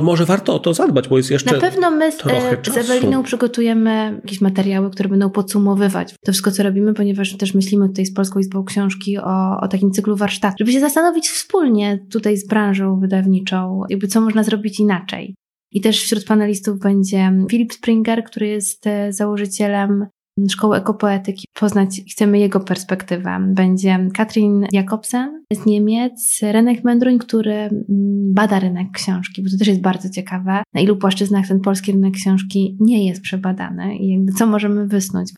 Może warto o to zadbać, bo jest jeszcze trochę czasu. Na pewno my z Eweliną przygotujemy jakieś materiały, które będą podsumowywać to wszystko, co robimy, ponieważ też myślimy tutaj z Polską Izbą Książki o takim cyklu warsztatów, żeby się zastanowić wspólnie tutaj z branżą wydawniczą, jakby co można zrobić inaczej. I też wśród panelistów będzie Filip Springer, który jest założycielem Szkoły Ekopoetyki. Poznać chcemy jego perspektywę. Będzie Katrin Jakobsen z Niemiec, Renek Mędruń, który bada rynek książki, bo to też jest bardzo ciekawe, na ilu płaszczyznach ten polski rynek książki nie jest przebadany i jakby co możemy wysnuć.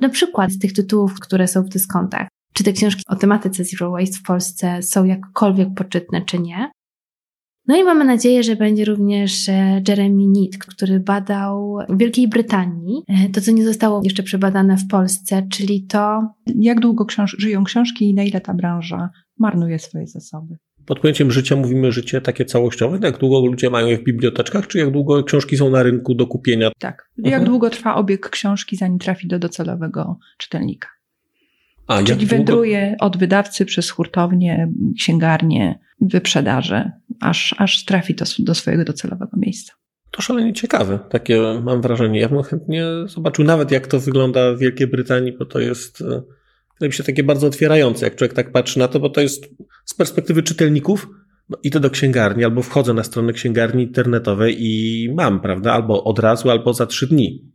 Na przykład z tych tytułów, które są w dyskontach. Czy te książki o tematyce Zero Waste w Polsce są jakkolwiek poczytne, czy nie? No i mamy nadzieję, że będzie również Jeremy Neat, który badał w Wielkiej Brytanii to, co nie zostało jeszcze przebadane w Polsce, czyli to, jak długo żyją książki i na ile ta branża marnuje swoje zasoby. Pod pojęciem życia mówimy życie takie całościowe, jak długo ludzie mają je w biblioteczkach, czy jak długo książki są na rynku do kupienia? Tak, jak długo trwa obieg książki, zanim trafi do docelowego czytelnika. Czyli wędruje od wydawcy przez hurtownię, księgarnię, wyprzedaże, aż trafi do swojego docelowego miejsca. To szalenie ciekawe, takie mam wrażenie. Ja bym chętnie zobaczył nawet, jak to wygląda w Wielkiej Brytanii, bo to jest, wydaje mi się, takie bardzo otwierające, jak człowiek tak patrzy na to, bo to jest z perspektywy czytelników, no idę do księgarni, albo wchodzę na stronę księgarni internetowej i mam, prawda, albo od razu, albo za 3 dni.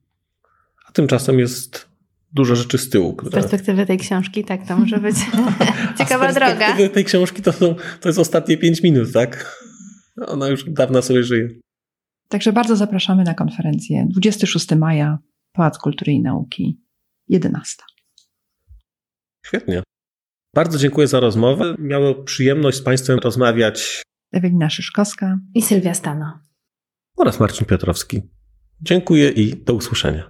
A tymczasem jest dużo rzeczy z tyłu. Z perspektywy tej książki, tak, to może być ciekawa droga. Z perspektywy tej książki to jest ostatnie 5 minut, tak? Ona już dawno sobie żyje. Także bardzo zapraszamy na konferencję. 26 maja, Pałac Kultury i Nauki, 11. Świetnie. Bardzo dziękuję za rozmowę. Miałem przyjemność z Państwem rozmawiać Ewelina Szyszkowska i Sylwia Stano oraz Marcin Piotrowski. Dziękuję i do usłyszenia.